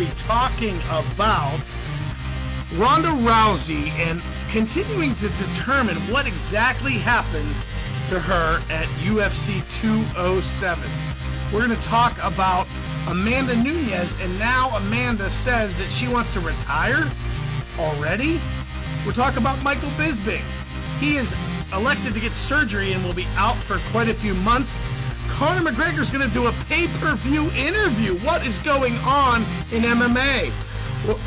be talking about Ronda Rousey and continuing to determine what exactly happened to her at UFC 207. We're going to talk about Amanda Nunes, and now Amanda says that she wants to retire already. We're talking about Michael Bisping. He is elected to get surgery and will be out for quite a few months. Conor McGregor's going to do a pay-per-view interview. What is going on in MMA? Well,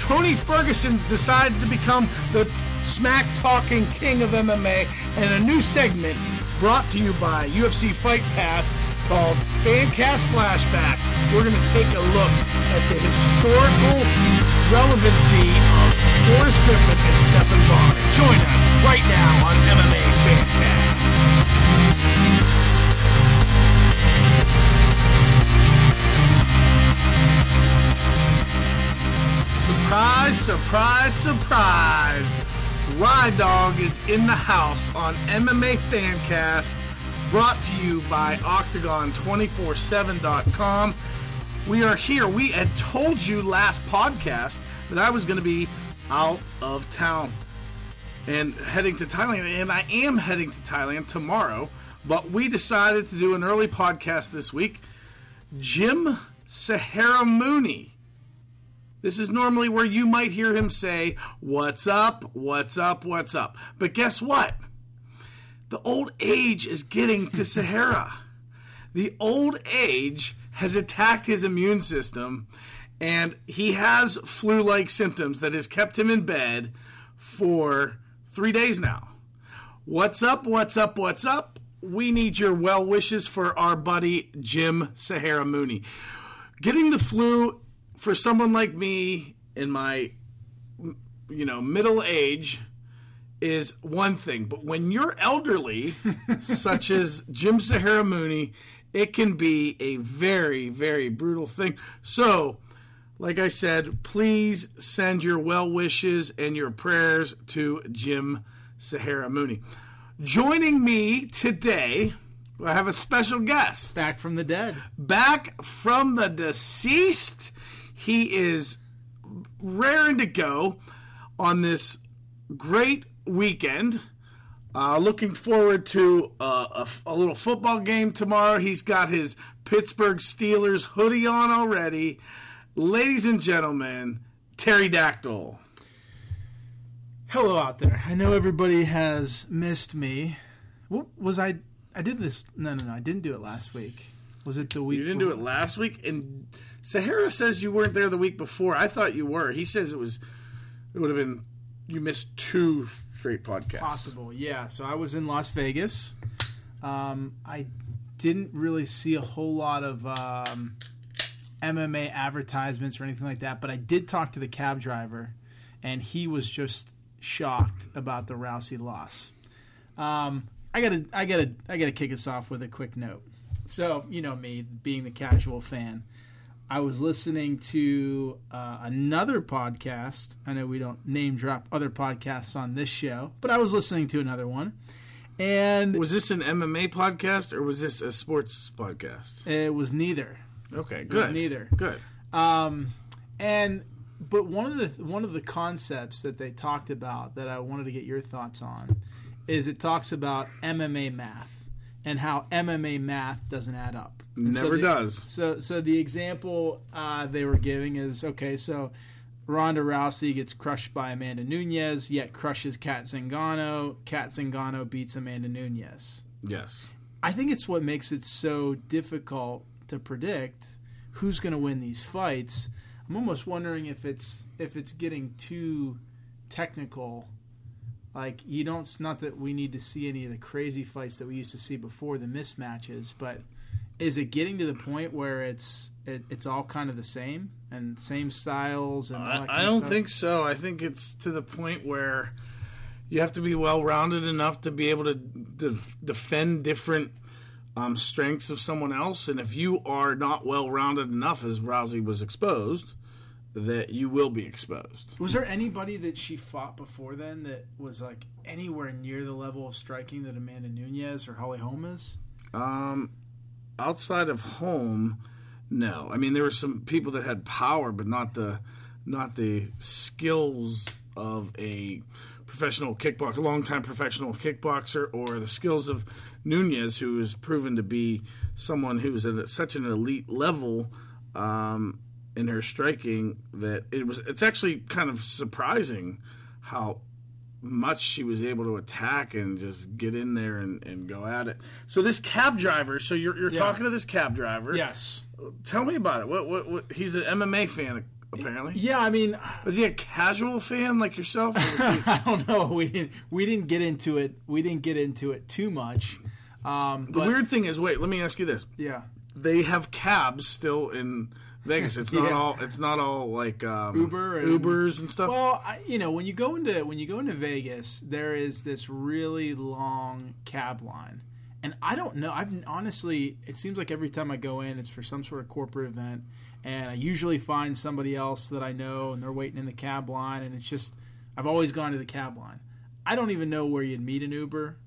Tony Ferguson decided to become the smack-talking king of MMA, and a new segment brought to you by UFC Fight Pass called Fancast Flashback. We're going to take a look at the historical relevancy of Forrest Griffin and Stephan Bonnar. Join us right now on MMA Fancast. Surprise, surprise, surprise. Rye Dog is in the house on MMA Fancast, brought to you by Octagon247.com. We are here. We had told you last podcast that I was going to be out of town and heading to Thailand, and I am heading to Thailand tomorrow, but we decided to do an early podcast this week. Jim Sahara Mooney. This is normally where you might hear him say, "What's up, what's up, what's up?" But guess what? The old age is getting to Sahara. The old age has attacked his immune system, and he has flu-like symptoms that has kept him in bed for 3 days now. What's up, what's up, what's up? We need your well wishes for our buddy Jim Sahara Mooney. Getting the flu for someone like me in my, middle age is one thing. But when you're elderly, such as Jim Sahara Mooney, it can be a very, very brutal thing. So, like I said, please send your well wishes and your prayers to Jim Sahara Mooney. Joining me today, I have a special guest. Back from the dead. Back from the deceased. He is raring to go on this great weekend. Looking forward to a little football game tomorrow. He's got his Pittsburgh Steelers hoodie on already. Ladies and gentlemen, Pterodactyl. Hello out there. I know everybody has missed me. What was I? I did this. No, I didn't do it last week. Was it the week? You didn't do it last week? And Sahara says you weren't there the week before. I thought you were. He says it would have been, you missed two straight podcasts. Possible, yeah. So I was in Las Vegas. I didn't really see a whole lot of MMA advertisements or anything like that, but I did talk to the cab driver, and he was just shocked about the Rousey loss. I gotta kick us off with a quick note. So, me, being the casual fan, I was listening to another podcast. I know we don't name drop other podcasts on this show, but I was listening to another one. And was this an MMA podcast or was this a sports podcast? It was neither. Okay, good. It was neither. Good. But one of the concepts that they talked about that I wanted to get your thoughts on is it talks about MMA math. And how MMA math doesn't add up. Never does. So the example they were giving is, okay, so Ronda Rousey gets crushed by Amanda Nunes, yet crushes Kat Zingano. Kat Zingano beats Amanda Nunes. Yes. I think it's what makes it so difficult to predict who's going to win these fights. I'm almost wondering if it's getting too technical. Like, not that we need to see any of the crazy fights that we used to see before, the mismatches, but is it getting to the point where it's all kind of the same and same styles? And I don't think so. I think it's to the point where you have to be well-rounded enough to be able to defend different strengths of someone else. And if you are not well-rounded enough, as Rousey was exposed, that you will be exposed. Was there anybody that she fought before then that was like anywhere near the level of striking that Amanda Nunes or Holly Holm is? Outside of Holm, No, I mean there were some people that had power, but not the skills of a professional kickboxer, a longtime professional kickboxer, or the skills of Nunes, who is proven to be someone who's at such an elite level in her striking that it's actually kind of surprising how much she was able to attack and just get in there and go at it. So this cab driver, so you're talking to this cab driver. Yes. Tell me about it. What he's an MMA fan, apparently. Yeah, I mean... Was he a casual fan like yourself? I don't know. We didn't get into it. We didn't get into it too much. The weird thing is, wait, let me ask you this. Yeah. They have cabs still in... Vegas, it's not all. It's not all like Ubers and stuff. Well, when you go into Vegas, there is this really long cab line, and I don't know. Honestly, it seems like every time I go in, it's for some sort of corporate event, and I usually find somebody else that I know, and they're waiting in the cab line, and it's just I've always gone to the cab line. I don't even know where you'd meet an Uber.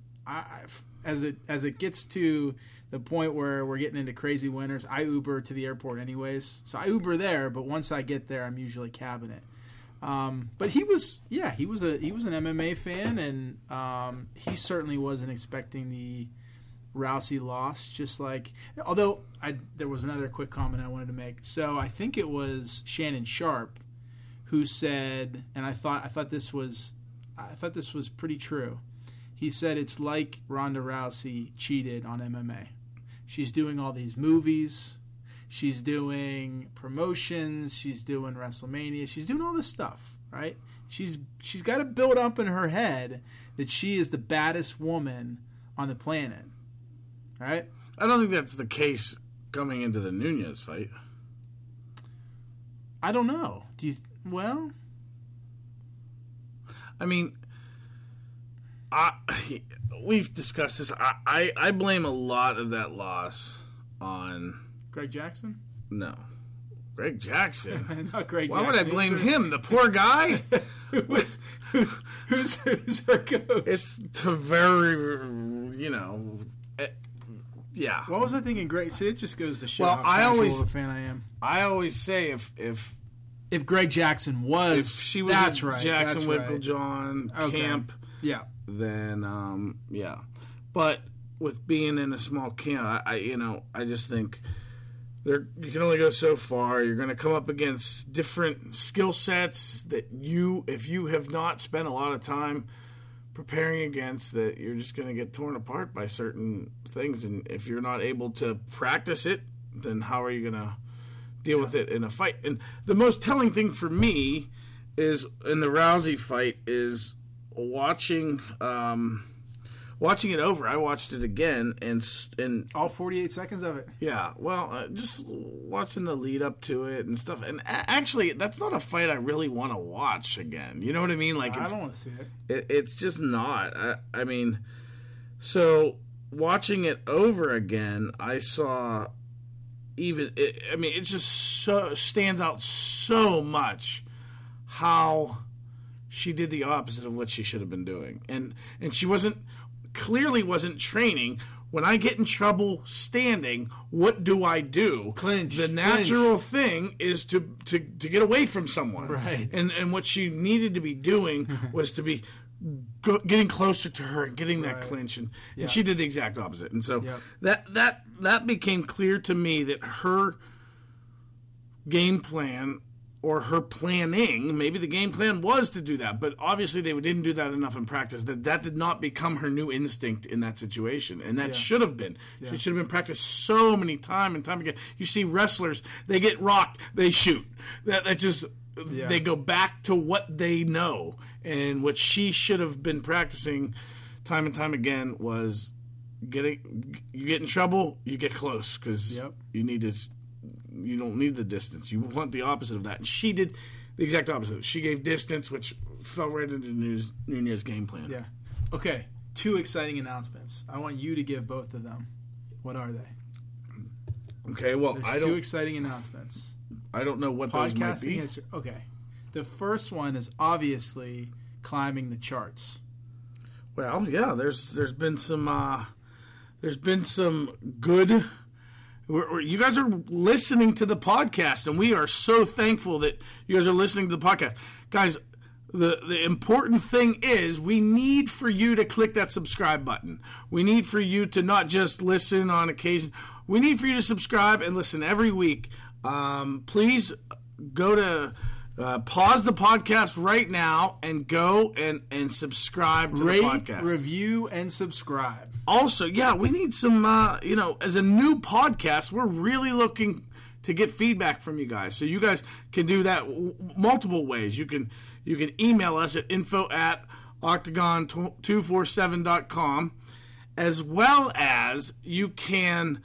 As it gets to the point where we're getting into crazy winters, I Uber to the airport anyways. So I Uber there, but once I get there, I'm usually cabbing it. But he was an MMA fan, and he certainly wasn't expecting the Rousey loss. Just like, although there was another quick comment I wanted to make. So I think it was Shannon Sharp who said, and I thought this was pretty true. He said it's like Ronda Rousey cheated on MMA. She's doing all these movies. She's doing promotions. She's doing WrestleMania. She's doing all this stuff, right? She's got to build up in her head that she is the baddest woman on the planet, right? I don't think that's the case coming into the Nunes fight. I don't know. Well, I mean... we've discussed this. I blame a lot of that loss on... Greg Jackson? No. Greg Jackson? Not Greg Jackson. Why would I blame him? The poor guy? who's our coach? It's to very, yeah. What was I thinking, Greg? See, it just goes to show how casual a fan I am. I always say if Greg Jackson was... If she was that's right, Jackson, that's right. Winklejohn, okay. Camp... Yeah. Then, yeah. But with being in a small camp, I just think you can only go so far. You're going to come up against different skill sets that if you have not spent a lot of time preparing against, that you're just going to get torn apart by certain things. And if you're not able to practice it, then how are you going to deal with it in a fight? And the most telling thing for me is in the Rousey fight is... Watching it over, I watched it again and all 48 seconds of it. Yeah, well, just watching the lead up to it and stuff. And actually, that's not a fight I really want to watch again. You know what I mean? Like I don't want to see it. It's just not. I mean, so watching it over again, I saw it just so stands out so much how. She did the opposite of what she should have been doing. And she clearly wasn't training. When I get in trouble standing, what do I do? Clinch. The natural thing is to get away from someone. Right. And what she needed to be doing was to be getting closer to her and getting that clinch. And she did the exact opposite. And so that became clear to me that her game plan... or her planning, maybe the game plan was to do that, but obviously they didn't do that enough in practice, that did not become her new instinct in that situation, and that should have been. Yeah. She should have been practiced so many time and time again. You see wrestlers, they get rocked, they shoot. That they go back to what they know, and what she should have been practicing time and time again was you get in trouble, you get close, because you need to... You don't need the distance. You want the opposite of that. And she did the exact opposite. She gave distance, which fell right into Nunes' game plan. Yeah. Okay, two exciting announcements. I want you to give both of them. What are they? Okay, well, two exciting announcements. I don't know what those might be. Okay. The first one is obviously climbing the charts. Well, yeah, there's been some good You guys are listening to the podcast, and we are so thankful that you guys are listening to the podcast. Guys, the important thing is we need for you to click that subscribe button. We need for you to not just listen on occasion. We need for you to subscribe and listen every week. Please go to... pause the podcast right now and go and subscribe to the podcast. Review, and subscribe. Also, yeah, we need some, as a new podcast, we're really looking to get feedback from you guys. So you guys can do that multiple ways. You can email us at info@Octagon247.com, as well as you can...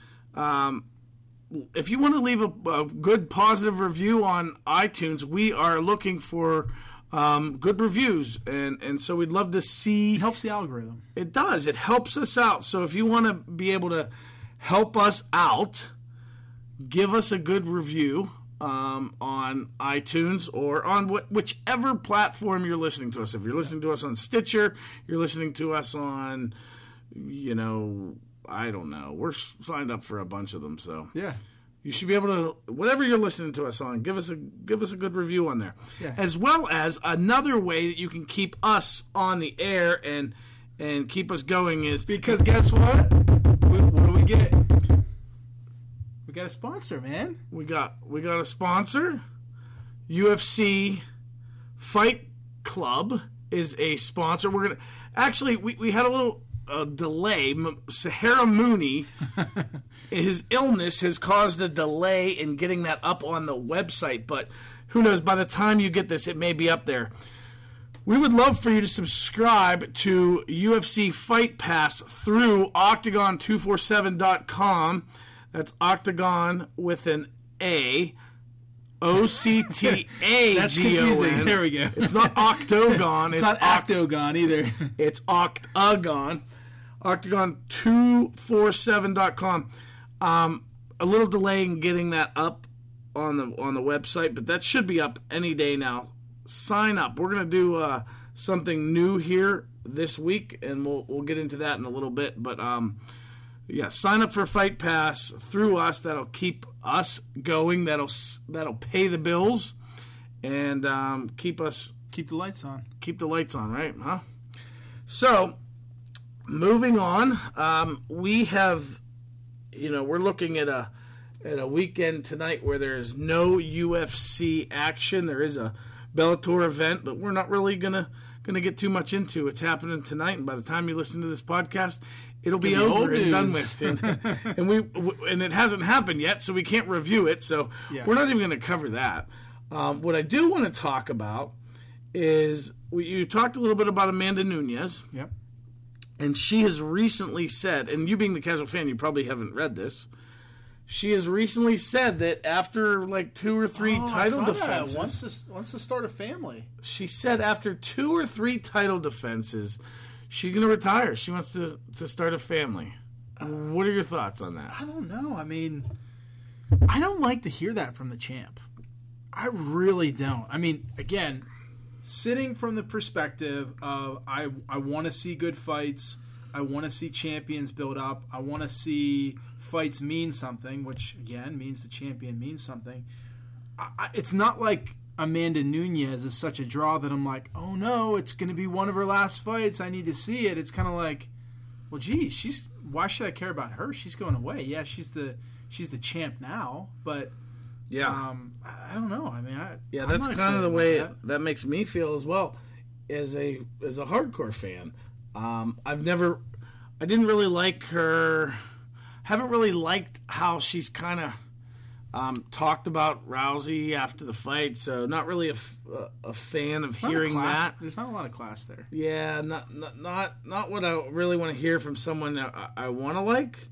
if you want to leave a good positive review on iTunes, we are looking for good reviews, and so we'd love to see. It helps the algorithm. It does. It helps us out. So if you want to be able to help us out, give us a good review on iTunes or on whichever platform you're listening to us. If you're listening to us on Stitcher, you're listening to us on, I don't know. We're signed up for a bunch of them, so yeah, you should be able to, whatever you're listening to us on, give us a good review on there. Yeah. As well as another way that you can keep us on the air and keep us going is because guess what? What do we get? We got a sponsor, man. We got a sponsor. UFC Fight Club is a sponsor. We're gonna we had a little. A delay. Sahara Mooney, his illness has caused a delay in getting that up on the website, but who knows, by the time you get this, it may be up there. We would love for you to subscribe to UFC Fight Pass through Octagon247.com. That's Octagon with an A. OCTAGON. That's confusing. There we go. It's not Octagon. It's not Octagon either. It's Octagon. Octagon247.com. A little delay in getting that up on the website, but that should be up any day now. Sign up. We're gonna do something new here this week, and we'll get into that in a little bit. But yeah, sign up for Fight Pass through us. That'll keep us going. That'll pay the bills and keep the lights on. Keep the lights on, right? Huh? So, moving on, we have, we're looking at a weekend tonight where there is no UFC action. There is a Bellator event, but we're not really gonna get too much into. It's happening tonight, and by the time you listen to this podcast, it'll be over and done with, and it hasn't happened yet, so we can't review it. So we're not even going to cover that. What I do want to talk about is you talked a little bit about Amanda Nunes. Yep. And she has recently said, and you being the casual fan, you probably haven't read this. She has recently said that after like 2 or 3 title defenses, wants to start a family. She said after 2 or 3 title defenses, she's going to retire. She wants to start a family. What are your thoughts on that? I don't know. I mean, I don't like to hear that from the champ. I really don't. I mean, again, sitting from the perspective of I want to see good fights. I want to see champions build up. I want to see fights mean something, which, again, means the champion means something. It's not like... Amanda Nunes is such a draw that I'm like, oh no, it's going to be one of her last fights. I need to see it. It's kind of like, well, geez, why should I care about her? She's going away. Yeah, she's the champ now, but yeah, I don't know. I mean, that's kind of the way that makes me feel as well as a hardcore fan. I didn't really like her. Haven't really liked how she's kind of. Talked about Rousey after the fight, so not really a fan of hearing that. There's not a lot of class there. Yeah, not what I really want to hear from someone that I want to like.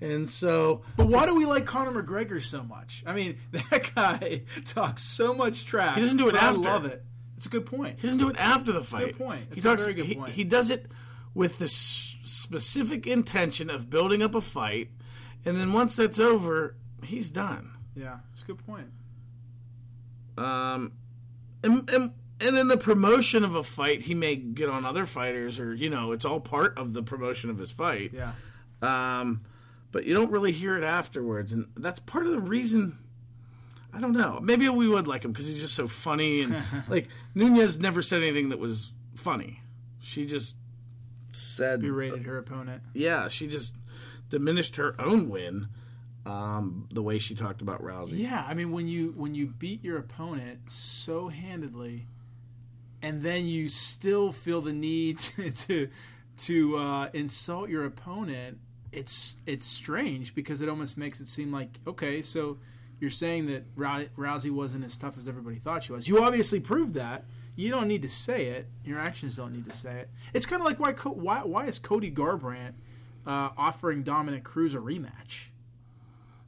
And so, but why do we like Conor McGregor so much? I mean, that guy talks so much trash. He doesn't do it after. I love it. It's a good point. He doesn't do it after the fight. It's a good point. It's a very good point. He does it with the specific intention of building up a fight, and then once that's over. He's done. Yeah, it's a good point. And in the promotion of a fight, he may get on other fighters, or it's all part of the promotion of his fight. Yeah. but you don't really hear it afterwards, and that's part of the reason. I don't know. Maybe we would like him because he's just so funny, and like Nunes never said anything that was funny. She just said berated her opponent. Yeah, she just diminished her own win. The way she talked about Rousey. Yeah, I mean when you beat your opponent so handedly, and then you still feel the need to insult your opponent. It's strange because it almost makes it seem like, okay, so you're saying that Rousey wasn't as tough as everybody thought she was. You obviously proved that. You don't need to say it. Your actions don't need to say it. It's kind of like why is Cody Garbrandt offering Dominic Cruz a rematch?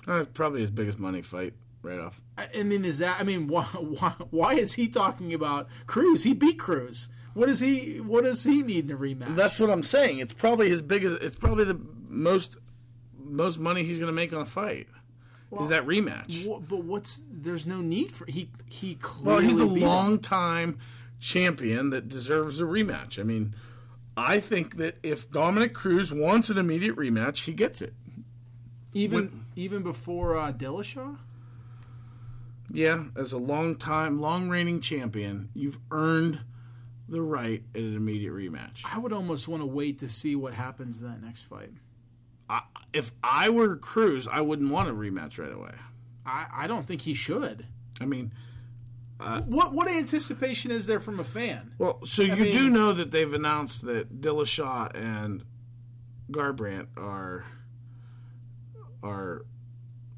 That's probably his biggest money fight right off. I mean, why is he talking about Cruz? He beat Cruz. What does he need in a rematch? That's what I'm saying. It's probably his biggest. It's probably the most money he's going to make on a fight. Well, is that rematch? There's no need for he clearly. Well, he's the long-time champion that deserves a rematch. I mean, I think that if Dominic Cruz wants an immediate rematch, he gets it. Even before Dillashaw? Yeah, as a long-reigning champion, you've earned the right at an immediate rematch. I would almost want to wait to see what happens in that next fight. If I were Cruz, I wouldn't want a rematch right away. I don't think he should. I mean... What anticipation is there from a fan? Well, do know that they've announced that Dillashaw and Garbrandt are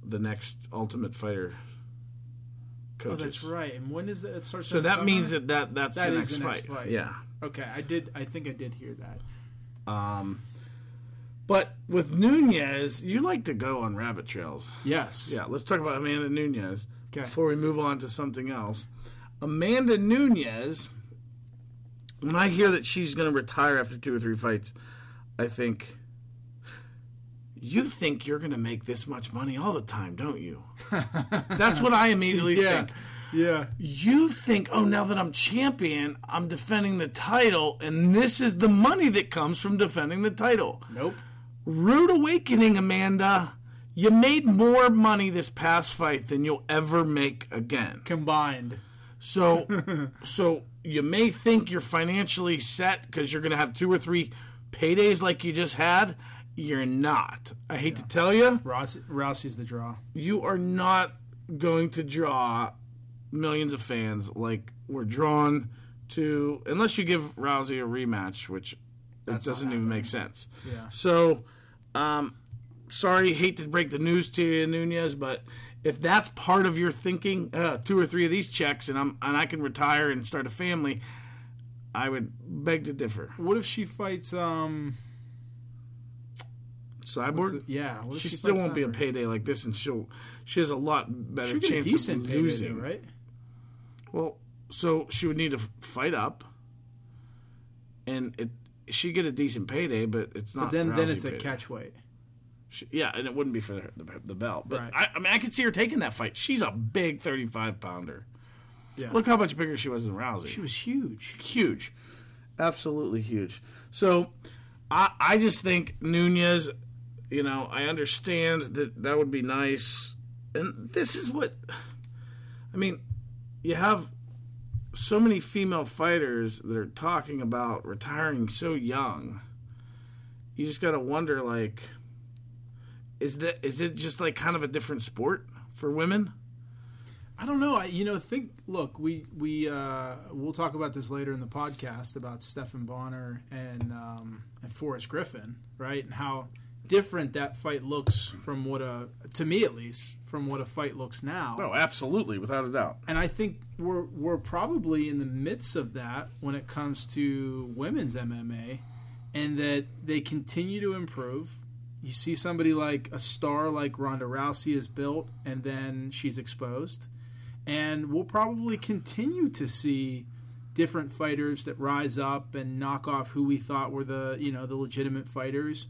the next Ultimate Fighter coaches. Oh, that's right. And when does that start? So that means that's the next fight. Yeah. Okay, I think I did hear that. But with Nunes, you like to go on rabbit trails. Yes. Yeah, let's talk about Amanda Nunes before we move on to something else. Amanda Nunes, when I hear that she's going to retire after 2 or 3 fights, I think... You think you're going to make this much money all the time, don't you? That's what I immediately think. Yeah. You think, oh, now that I'm champion, I'm defending the title, and this is the money that comes from defending the title. Nope. Rude awakening, Amanda. You made more money this past fight than you'll ever make again. Combined. So you may think you're financially set because you're going to have 2 or 3 paydays like you just had. You're not. I hate to tell you. Rousey's the draw. You are not going to draw millions of fans like we're drawn to, unless you give Rousey a rematch, which that doesn't even make sense. Yeah. So, sorry, hate to break the news to you, Nunes, but if that's part of your thinking, 2 or 3 of these checks, and I can retire and start a family, I would beg to differ. What if she fights? Cyborg? Yeah. She still won't be a payday like this, and she has a lot better chance of losing. Payday, right? Well, so she would need to fight up, and she'd get a decent payday, but it's not. But then it's payday. A catch weight. Yeah, and it wouldn't be for the belt. But right. I could see her taking that fight. She's a big 35-pounder. Yeah. Look how much bigger she was than Rousey. She was huge. Huge. Absolutely huge. So I just think Nunes... You know, I understand that would be nice. And this is what... I mean, you have so many female fighters that are talking about retiring so young. You just got to wonder, like, is it just, like, kind of a different sport for women? I don't know. Look, we'll talk about this later in the podcast about Stephan Bonnar and Forrest Griffin, right? And how... different that fight looks from to me at least, from what a fight looks now. Oh, absolutely, without a doubt. And I think we're probably in the midst of that when it comes to women's MMA, and that they continue to improve. You see somebody like a star like Ronda Rousey is built, and then she's exposed. And we'll probably continue to see different fighters that rise up and knock off who we thought were the legitimate fighters.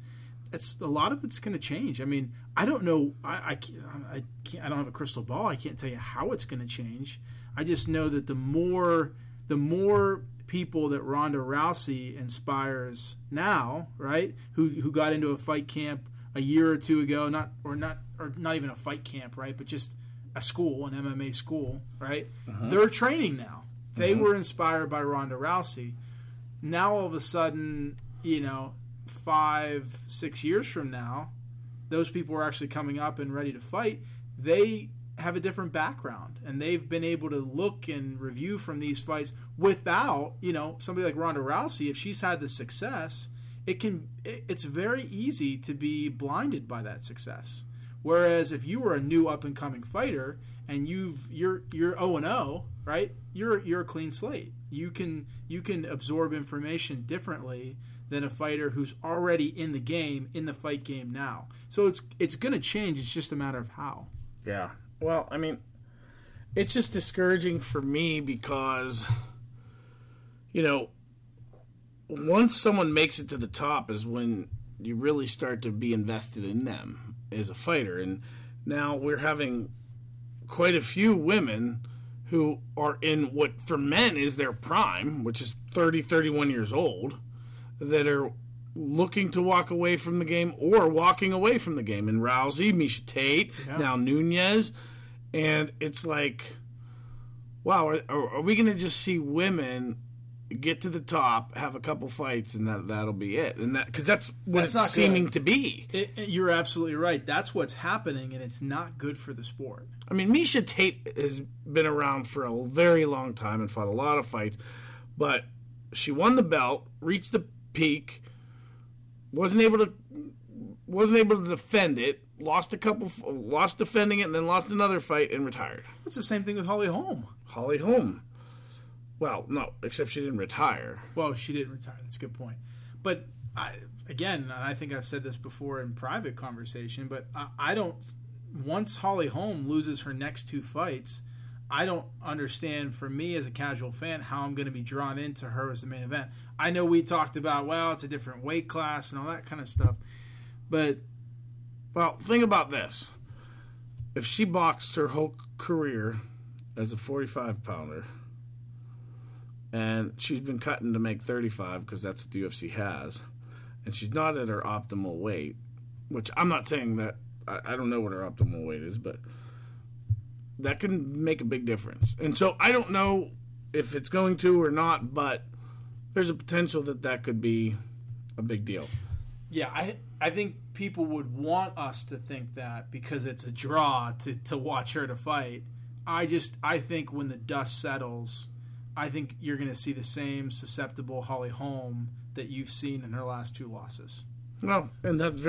A lot of it's going to change. I mean, I don't know. I don't have a crystal ball. I can't tell you how it's going to change. I just know that the more people that Ronda Rousey inspires now, right, who got into a fight camp a year or two ago, not even a fight camp, right? But just a school, an MMA school, right? Uh-huh. They're training now. They were inspired by Ronda Rousey. Now all of a sudden, 5-6 years from now, those people are actually coming up and ready to fight. They have a different background, and they've been able to look and review from these fights without, somebody like Ronda Rousey. If she's had the success, it's very easy to be blinded by that success. Whereas if you were a new up and coming fighter and you're 0-0, right? You're a clean slate. You can absorb information differently than a fighter who's already in the fight game now. So it's going to change. It's just a matter of how. Yeah. Well, I mean, it's just discouraging for me because, once someone makes it to the top is when you really start to be invested in them as a fighter. And now we're having quite a few women who are in what for men is their prime, which is 30, 31 years old, that are looking to walk away from the game or walking away from the game. And Rousey, Misha Tate, now Nunes. And it's like, wow, are we going to just see women get to the top, have a couple fights, and that'll be it? And because that's what it's seeming to be. You're absolutely right. That's what's happening, and it's not good for the sport. I mean, Misha Tate has been around for a very long time and fought a lot of fights, but she won the belt, reached the peak, wasn't able to defend it, lost defending it, and then lost another fight and retired. That's the same thing with Holly Holm. Well, no, except she didn't retire. Well, she didn't retire. That's a good point. But I think I've said this before in private conversation, but I don't. Once Holly Holm loses her next two fights, I don't understand, for me as a casual fan, how I'm going to be drawn into her as the main event. I know we talked about, well, it's a different weight class and all that kind of stuff. But, well, think about this. If she boxed her whole career as a 45-pounder and she's been cutting to make 35 because that's what the UFC has, and she's not at her optimal weight, which I'm not saying that I don't know what her optimal weight is, but that can make a big difference. And so I don't know if it's going to or not, but there's a potential that could be a big deal. Yeah, I think people would want us to think that because it's a draw to watch her to fight. I think when the dust settles, I think you're going to see the same susceptible Holly Holm that you've seen in her last two losses. Well, and that's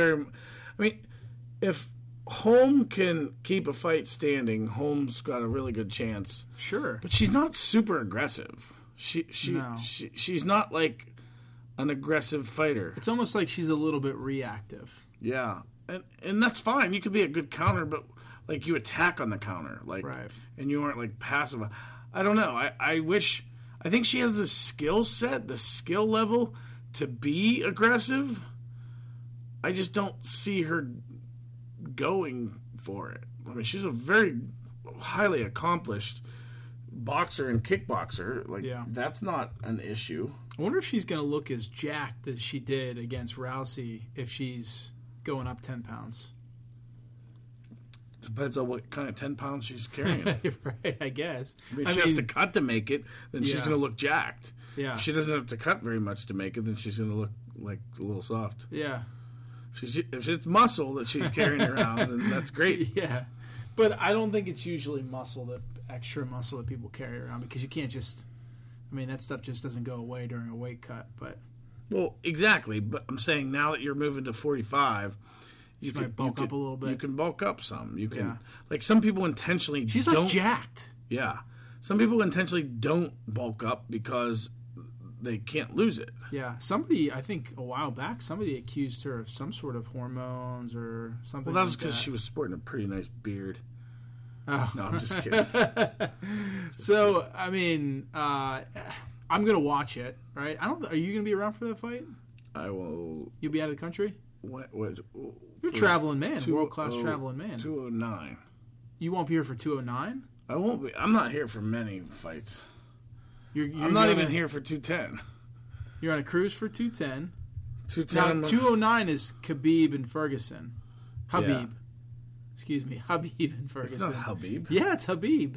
if Holm can keep a fight standing, Holm's got a really good chance. Sure. But she's not super aggressive. She's not like an aggressive fighter. It's almost like she's a little bit reactive. Yeah. And that's fine. You could be a good counter, but like you attack on the counter. Like right. And you aren't like passive. I don't know. I think she has the skill set, the skill level to be aggressive. I just don't see her going for it. I mean, she's a very highly accomplished boxer and kickboxer. That's not an issue. I wonder if she's going to look as jacked as she did against Rousey if she's going up 10 pounds. Depends on what kind of 10 pounds she's carrying. Right, I guess. If she has to cut to make it, then she's going to look jacked. Yeah. If she doesn't have to cut very much to make it, then she's going to look like a little soft. Yeah. If it's muscle that she's carrying around, then that's great. Yeah. But I don't think it's usually extra muscle that people carry around, because you can't just, that stuff just doesn't go away during a weight cut. But well, exactly. But I'm saying now that you're moving to 45, you might bulk up a little bit. You can bulk up some. You can, like some people intentionally she's don't. She's like jacked. Yeah. Some people intentionally don't bulk up because they can't lose it. Yeah. Somebody, I think a while back, somebody accused her of some sort of hormones or something. Well, that was because she was sporting a pretty nice beard. Oh. No, I'm just kidding. So, I'm going to watch it, right? Are you going to be around for that fight? I will. You'll be out of the country? What you're traveling man, world-class traveling man. 209. You won't be here for 209? I won't be. I'm not here for many fights. I'm not even here for 210. You're on a cruise for 210. Now, 209 is Khabib and Ferguson. Khabib. Yeah. Excuse me. Khabib and Ferguson. It's not Khabib. Yeah, it's Khabib.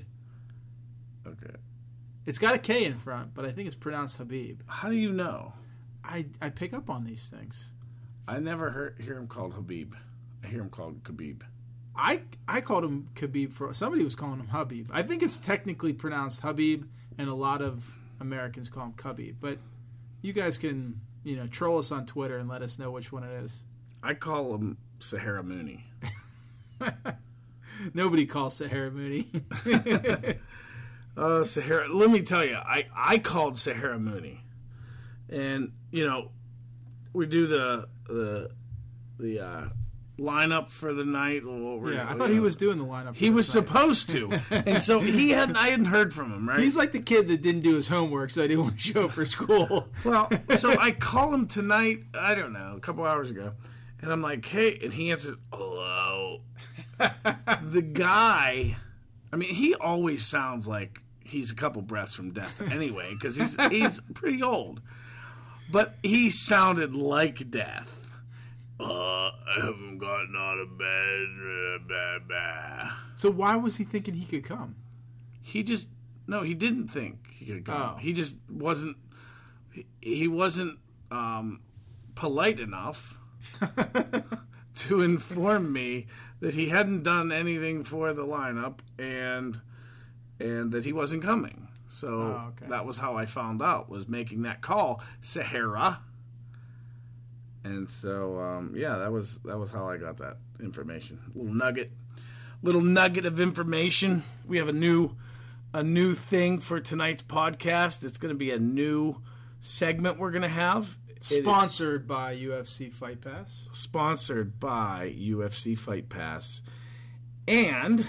Okay. It's got a K in front, but I think it's pronounced Khabib. How do you know? I pick up on these things. I never hear him called Khabib. I hear him called Khabib. I called him Khabib for somebody was calling him Khabib. I think it's technically pronounced Khabib, and a lot of Americans call him Khabib. But you guys can troll us on Twitter and let us know which one it is. I call him Sahara Mooney. Nobody calls Sahara Mooney. Sahara. Let me tell you, I called Sahara Mooney, and we do the lineup for the night. I thought he was doing the lineup. He was supposed to, and so I hadn't heard from him. Right? He's like the kid that didn't do his homework, so I didn't want to show up for school. Well, so I call him tonight. I don't know, a couple hours ago, and I'm like, hey, and he answers, hello. The guy, he always sounds like he's a couple breaths from death anyway, because he's pretty old, but he sounded like death. I haven't gotten out of bed. Blah, blah. So why was he thinking he could come? He didn't think he could come. Oh. He just wasn't. He wasn't polite enough to inform me that he hadn't done anything for the lineup and that he wasn't coming. So That was how I found out. Was making that call, Sahara. And so, that was how I got that information. Little nugget of information. We have a new thing for tonight's podcast. It's going to be a new segment we're going to have. Sponsored by UFC Fight Pass. Sponsored by UFC Fight Pass. And,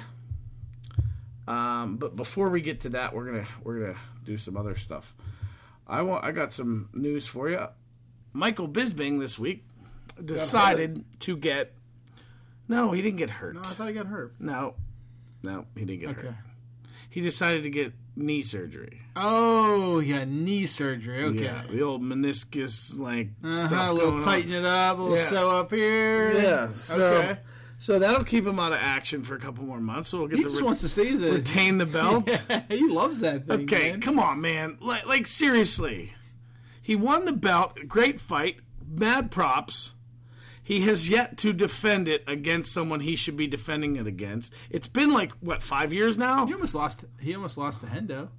but before we get to that, we're gonna do some other stuff. I got some news for you. Michael Bisping this week decided to get... No, he didn't get hurt. No, I thought he got hurt. No, he didn't get hurt. He decided to get knee surgery. Oh, yeah, knee surgery. Okay. Yeah, the old meniscus, stuff a little tighten it up, a little sew up here. Yeah, so that'll keep him out of action for a couple more months. So we'll get wants to seize it. Retain the belt. Yeah, he loves that thing, Come on, man. Like, seriously. He won the belt. Great fight. Mad props. He has yet to defend it against someone he should be defending it against. It's been 5 years now? He almost lost to Hendo.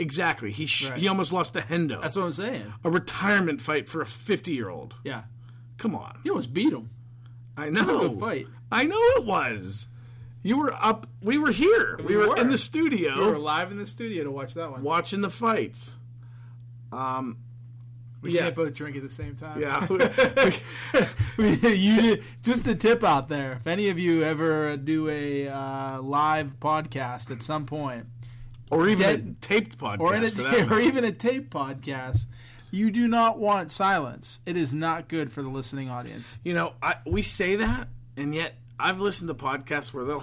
Exactly. He almost lost to Hendo. That's what I'm saying. A retirement fight for a 50-year-old. Yeah. Come on. He almost beat him. I know. It was a good fight. I know it was. You were up. We were here. We were in the studio. We were live in the studio to watch that one. Watching the fights. We can't both drink at the same time. Yeah. Just a tip out there. If any of you ever do a live podcast at some point, or even a taped podcast, even a taped podcast, you do not want silence. It is not good for the listening audience. We say that, and yet I've listened to podcasts where they'll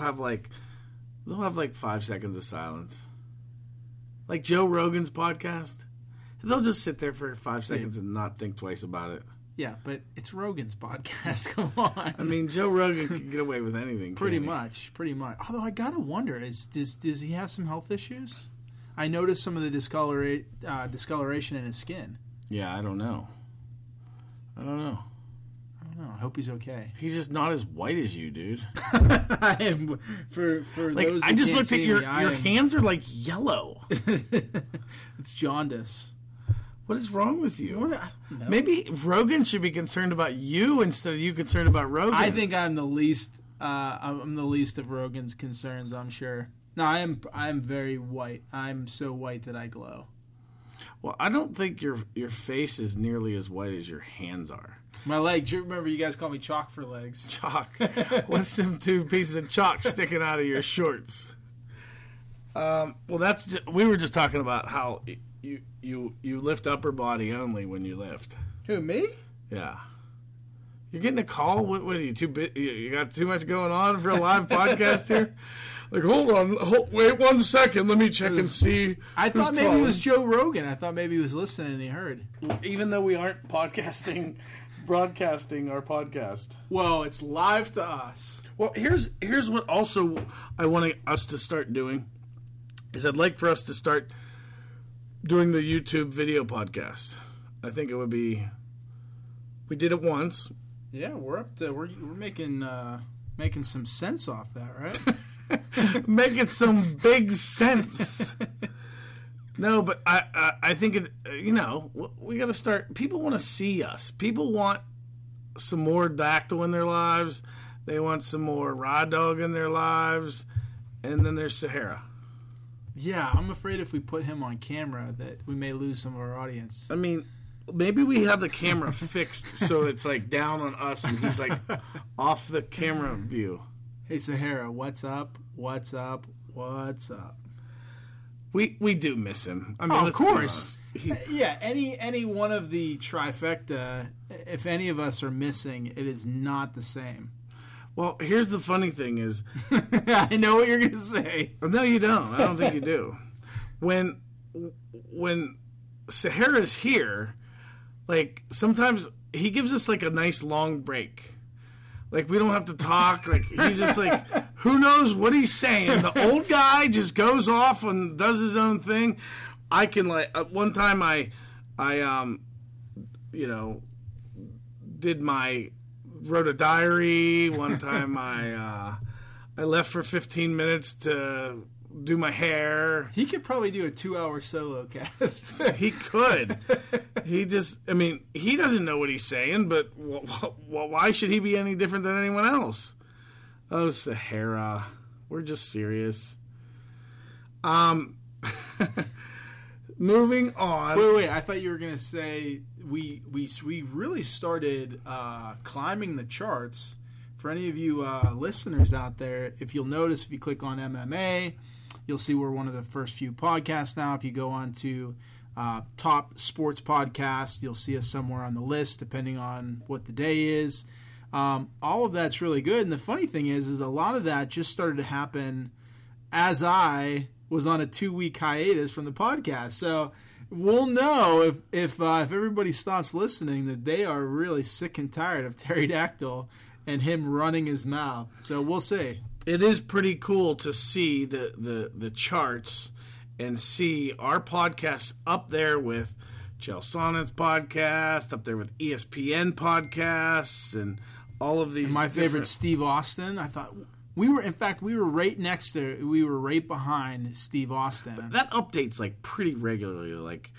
have 5 seconds of silence, like Joe Rogan's podcast. They'll just sit there for 5 seconds and not think twice about it. Yeah, but it's Rogan's podcast. Come on. Joe Rogan can get away with anything. Pretty much. Although I gotta wonder, does he have some health issues? I noticed some of the discoloration in his skin. Yeah, I don't know. I hope he's okay. He's just not as white as you, dude. I am for those. I just looked at your hands are yellow. It's jaundice. What is wrong with you? Maybe Rogan should be concerned about you instead of you concerned about Rogan. I think I'm the least. I'm the least of Rogan's concerns. I'm sure. No, I'm very white. I'm so white that I glow. Well, I don't think your face is nearly as white as your hands are. My legs. You remember you guys call me Chalk for legs. Chalk. What's them two pieces of chalk sticking out of your shorts? Well, we were just talking about how. You lift upper body only when you lift. Who, me? Yeah. You're getting a call? What are you, too busy? You got too much going on for a live podcast here? Like, hold on. Wait 1 second. Let me check and see. I thought maybe it was Joe Rogan. I thought maybe he was listening and he heard. Even though we aren't broadcasting our podcast. Well, it's live to us. Well, here's what also I want us to start doing is I'd like for us to start doing the YouTube video podcast. I think it would be... We did it once. Yeah, we're making some sense off that, right? Making some big sense. No, but I think we got to start. People want to see us. People want some more Dactyl in their lives. They want some more Raw Dog in their lives, and then there's Sahara. Yeah, I'm afraid if we put him on camera that we may lose some of our audience. I mean. Maybe we have the camera fixed so it's like down on us and he's like off the camera view. Hey, Sahara, what's up? What's up? What's up? We do miss him. I mean, oh, of course. Any one of the trifecta, if any of us are missing, it is not the same. Well, here's the funny thing is... I know what you're going to say. No, you don't. I don't think you do. When Sahara's here... Like, sometimes he gives us, like, a nice long break. Like, we don't have to talk. Like, he's just like, who knows what he's saying? The old guy just goes off and does his own thing. I can, like, one time wrote a diary. One time I left for 15 minutes to do my hair. He could probably do a 2-hour solo cast. He could. He just, I mean, he doesn't know what he's saying, but why should he be any different than anyone else? Oh, Sahara. We're just serious. Moving on. Wait. I thought you were going to say we really started climbing the charts. For any of you listeners out there, if you'll notice, if you click on MMA, you'll see we're one of the first few podcasts now. If you go on to top sports podcast, you'll see us somewhere on the list, depending on what the day is. All of that's really good. And the funny thing is a lot of that just started to happen as I was on a 2-week hiatus from the podcast. So we'll know if everybody stops listening that they are really sick and tired of Pterodactyl and him running his mouth. So we'll see. It is pretty cool to see the charts and see our podcasts up there with Chael Sonnen's podcast, up there with ESPN podcasts, and all of these. And my favorite, Steve Austin. I thought we were right behind Steve Austin. But that updates like pretty regularly, like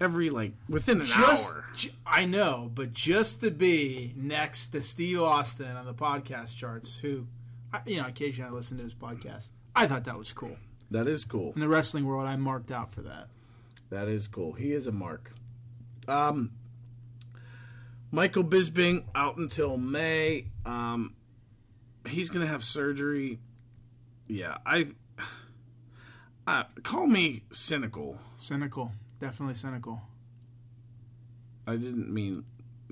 every within an hour. I know, but just to be next to Steve Austin on the podcast charts, who. Occasionally I listen to his podcast. I thought that was cool. That is cool. In the wrestling world, I marked out for that. That is cool. He is a mark. Michael Bisping out until May. He's going to have surgery. Yeah, I call me cynical. Cynical, definitely cynical. I didn't mean.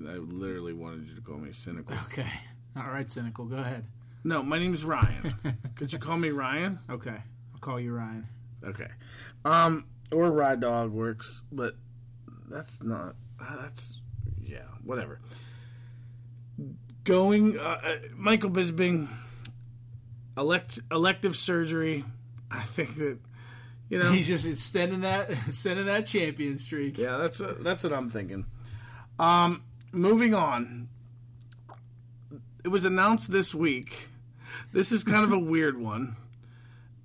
I literally wanted you to call me cynical. Okay, all right, cynical. Go ahead. No, my name's Ryan. Could you call me Ryan? Okay, I'll call you Ryan. Okay, or Raw Dog works, but that's not. That's yeah, whatever. Going, Michael Bisping, elective surgery. I think that he's just extending that champion streak. Yeah, that's what I'm thinking. Moving on. It was announced this week, this is kind of a weird one,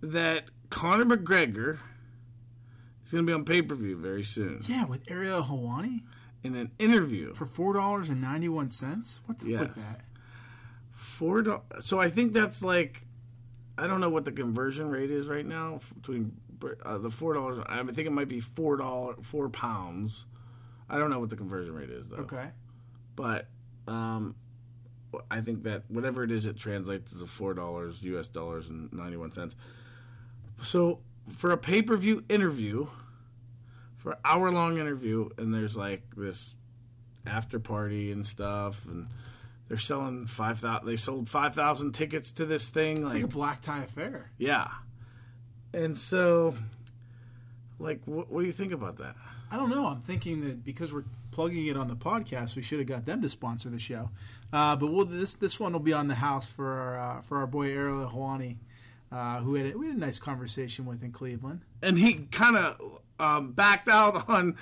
that Conor McGregor is going to be on pay-per-view very soon. Yeah, with Ariel Helwani? In an interview. For $4.91? What's up with that? So I think that's like, I don't know what the conversion rate is right now between the $4. I think it might be $4. I don't know what the conversion rate is, though. Okay. But, I think that whatever it is, it translates to $4 US dollars and 91 cents. So for a pay-per-view interview, for an hour-long interview, and there's like this after party and stuff, and They're selling 5,000. They sold 5,000 tickets to this thing. It's like a black tie affair. Yeah. And so, like, what do you think about that? I don't know. I'm thinking that because we're plugging it on the podcast, we should have got them to sponsor the show. But we'll, this one will be on the house for our boy Ariel Helwani, who had we had a nice conversation with in Cleveland. And he kind of backed out on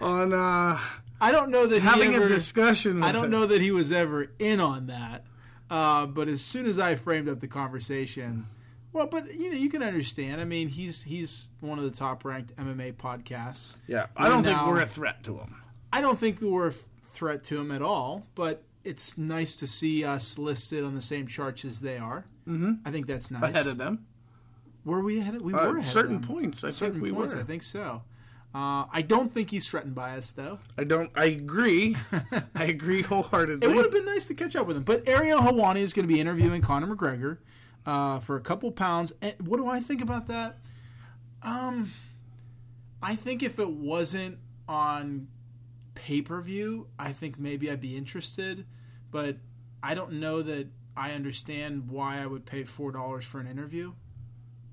on. I don't know that having he ever, a discussion. With I don't him. Know that he was ever in on that. But as soon as I framed up the conversation. Well, but you know, you can understand. I mean, he's one of the top-ranked MMA podcasts. Yeah, I don't think we're a threat to him. I don't think we're a threat to him at all, but it's nice to see us listed on the same charts as they are. Mm-hmm. I think that's nice. Ahead of them. Were we ahead of them? We were ahead certain of them. Points, I certain think we points, were. I think so. I don't think he's threatened by us, though. I agree. I agree wholeheartedly. It would have been nice to catch up with him. But Ariel Helwani is going to be interviewing Conor McGregor. For a couple pounds. And what do I think about that? I think if it wasn't on pay-per-view, I think maybe I'd be interested. But I don't know that I understand why I would pay $4 for an interview,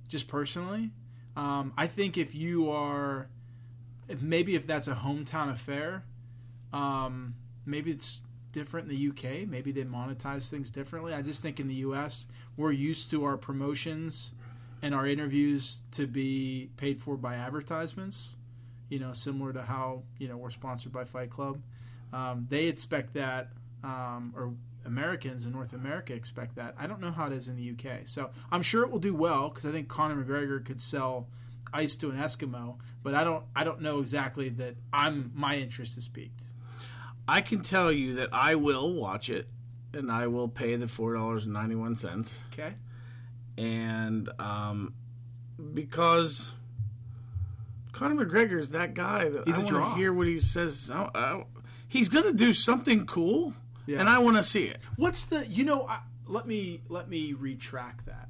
just personally. I think if you are... Maybe if that's a hometown affair, maybe it's... different in the UK. Maybe they monetize things differently. I just think in the US, we're used to our promotions and our interviews to be paid for by advertisements, you know, similar to how, you know, we're sponsored by Fight Club. They expect that, or Americans in North America expect that. I don't know how it is in the UK. So I'm sure it will do well because I think Conor McGregor could sell ice to an Eskimo, but I don't know exactly that my interest is piqued. I can tell you that I will watch it, and I will pay the $4.91. Okay. And because Conor McGregor is that guy that I want to hear what he says. He's going to do something cool, yeah. And I want to see it. What's the – you know, let me retract that.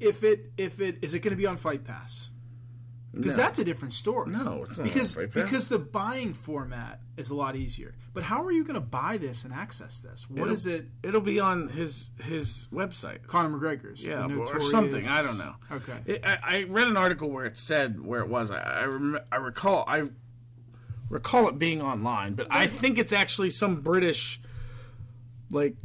Is it going to be on Fight Pass? Because that's a different story. No, it's not because the buying format is a lot easier. But how are you going to buy this and access this? What is it? It'll be on his website, Conor McGregor's, yeah, or something. I don't know. Okay, I read an article where it said where it was. I recall it being online, but I think it's actually some British like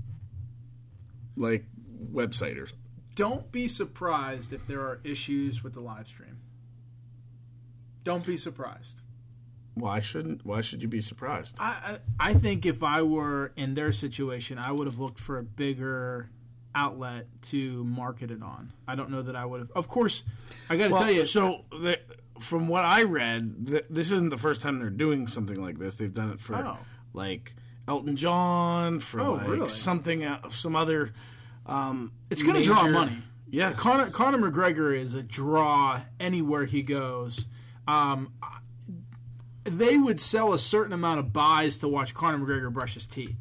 website or something. Don't be surprised if there are issues with the live stream. Don't be surprised. Why should you be surprised? I think if I were in their situation, I would have looked for a bigger outlet to market it on. I don't know that I would have. Of course, I got to tell you. So from what I read, this isn't the first time they're doing something like this. They've done it for like Elton John, for some other. It's going to draw money. Yeah, Conor McGregor is a draw anywhere he goes. They would sell a certain amount of buys to watch Conor McGregor brush his teeth.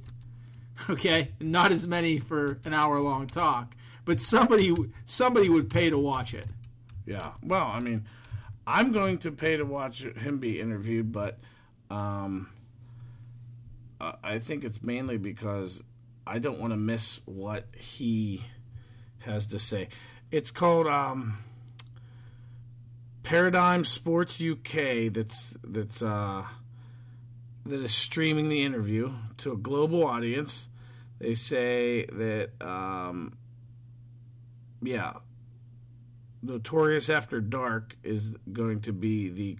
Okay? Not as many for an hour-long talk. But somebody would pay to watch it. Yeah. Well, I mean, I'm going to pay to watch him be interviewed, but I think it's mainly because I don't want to miss what he has to say. It's called... Paradigm Sports UK that is streaming the interview to a global audience. They say that Notorious After Dark is going to be the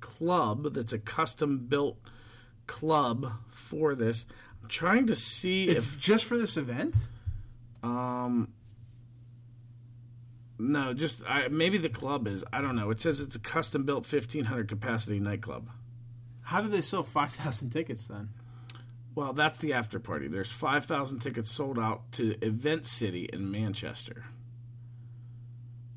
club that's a custom built club for this. I'm trying to see if just for this event. No, just maybe the club is. I don't know. It says it's a custom-built 1,500-capacity nightclub. How do they sell 5,000 tickets then? Well, that's the after party. There's 5,000 tickets sold out to Event City in Manchester.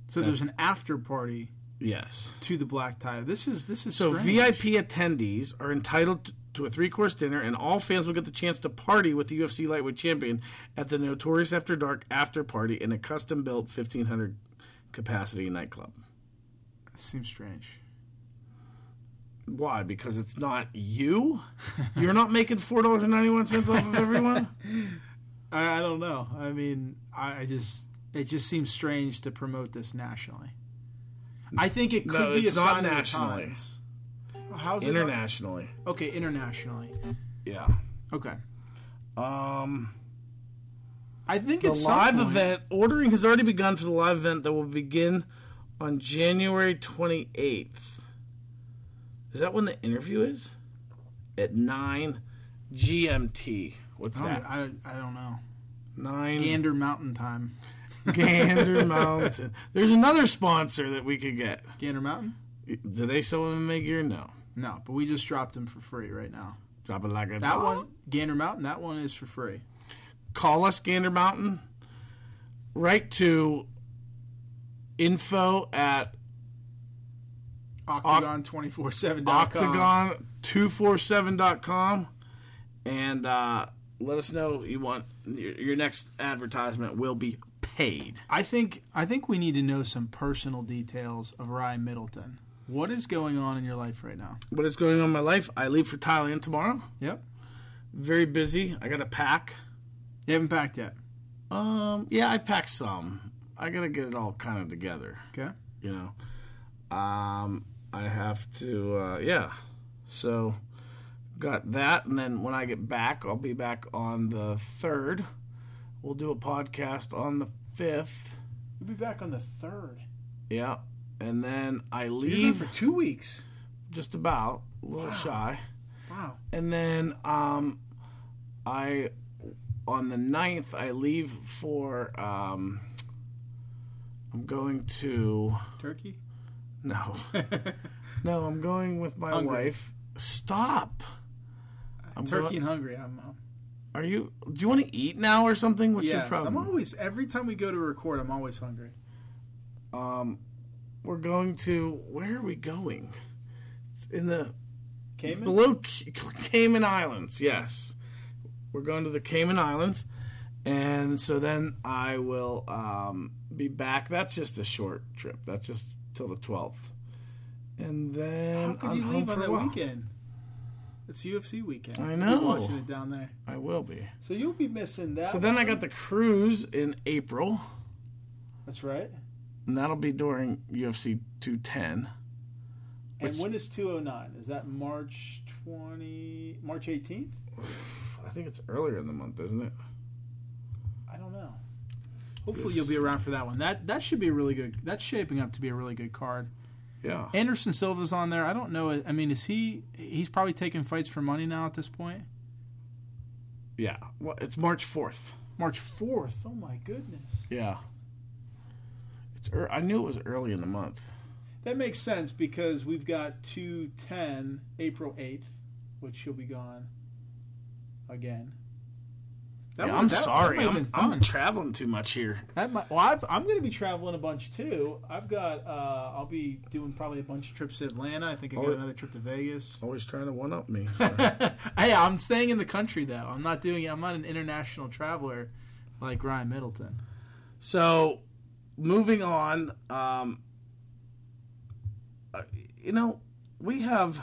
So there's an after party. Yes. To the black tie. This is so strange. VIP attendees are entitled to a three-course dinner, and all fans will get the chance to party with the UFC lightweight champion at the Notorious After Dark after party in a custom-built 1,500 capacity nightclub. That seems strange. Why? Because it's not you? You're not making $4.91 off of everyone? I don't know. I mean, it just seems strange to promote this nationally. I think it could be a sign of the times. How's it internationally? Okay, internationally. Yeah. Okay. I think it's live event ordering has already begun for the live event that will begin on January 28th. Is that when the interview is? At 9 GMT. What's that? I don't know. 9 Gander Mountain time. Gander Mountain. There's another sponsor that we could get. Gander Mountain? Do they sell MMA gear? No. No, but we just dropped them for free right now. Drop it like a that one, Gander Mountain, that one is for free. Call us, Gander Mountain. Write to info at Octagon247.com. Octagon247.com. And let us know you want your next advertisement will be paid. I think we need to know some personal details of Ryan Middleton. What is going on in your life right now? What is going on in my life? I leave for Thailand tomorrow. Yep. Very busy. I got to pack. You haven't packed yet? Yeah, I've packed some. I got to get it all kind of together. Okay. You know. I have to, yeah. So, got that. And then when I get back, I'll be back on the 3rd. We'll do a podcast on the 5th. We'll be back on the 3rd. Yeah. And then I leave for 2 weeks. Just about. A little shy. Wow. And then on the 9th, I leave for, I'm going to... Turkey? No. No, I'm going with my wife. Stop. And hungry. Are you... Do you want to eat now or something? What's your problem? I'm always... Every time we go to record, I'm always hungry. We're going to... Where are we going? It's in the... Cayman? Below Cayman Islands, yes. We're going to the Cayman Islands. And so then I will be back. That's just a short trip. That's just till the 12th. And then how could you leave on that weekend? It's UFC weekend. I know. You're watching it down there. I will be. So you'll be missing that. So then I got the cruise in April. That's right. And that'll be during UFC 210. And when is 209? Is that March 18th? I think it's earlier in the month, isn't it? I don't know. Hopefully you'll be around for that one. That should be a really good. That's shaping up to be a really good card. Yeah. Anderson Silva's on there. I don't know. I mean, is he? He's probably taking fights for money now at this point. Yeah. Well, it's March 4th. March 4th. Oh my goodness. Yeah. I knew it was early in the month. That makes sense because we've got 210 April 8th, which she'll be gone again. I'm sorry. I'm traveling too much here. I'm going to be traveling a bunch too. I've got. I'll be doing probably a bunch of trips to Atlanta. I think I got another trip to Vegas. Always trying to one up me. So. Hey, I'm staying in the country though. I'm not doing it. I'm not an international traveler like Ryan Middleton. So, moving on. You know, we have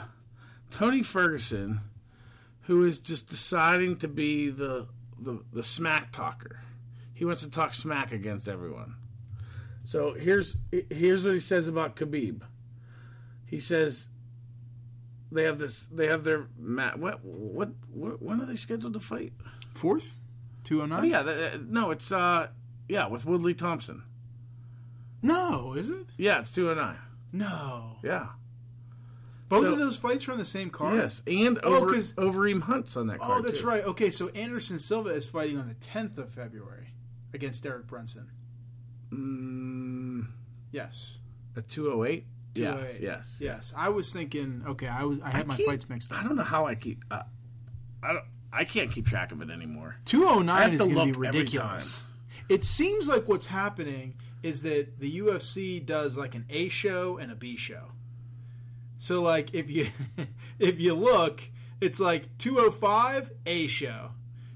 Tony Ferguson, who is just deciding to be the smack talker. He wants to talk smack against everyone. So here's what he says about Khabib. He says they have this. They have their mat. What? When are they scheduled to fight? 4th, 209. Oh yeah. It's with Woodley Thompson. No, is it? Yeah, it's 209. No. Yeah. Both of those fights are on the same card? Yes, and Overeem Hunt's on that card, that's right. Okay, so Anderson Silva is fighting on the 10th of February against Derek Brunson. Yes. At 208? Yes. I was thinking, okay, I had my fights mixed up. I don't know how I keep... I can't keep track of it anymore. 209 is going to be ridiculous. It seems like what's happening is that the UFC does like an A show and a B show. So, like, if you look, it's like 205, A show.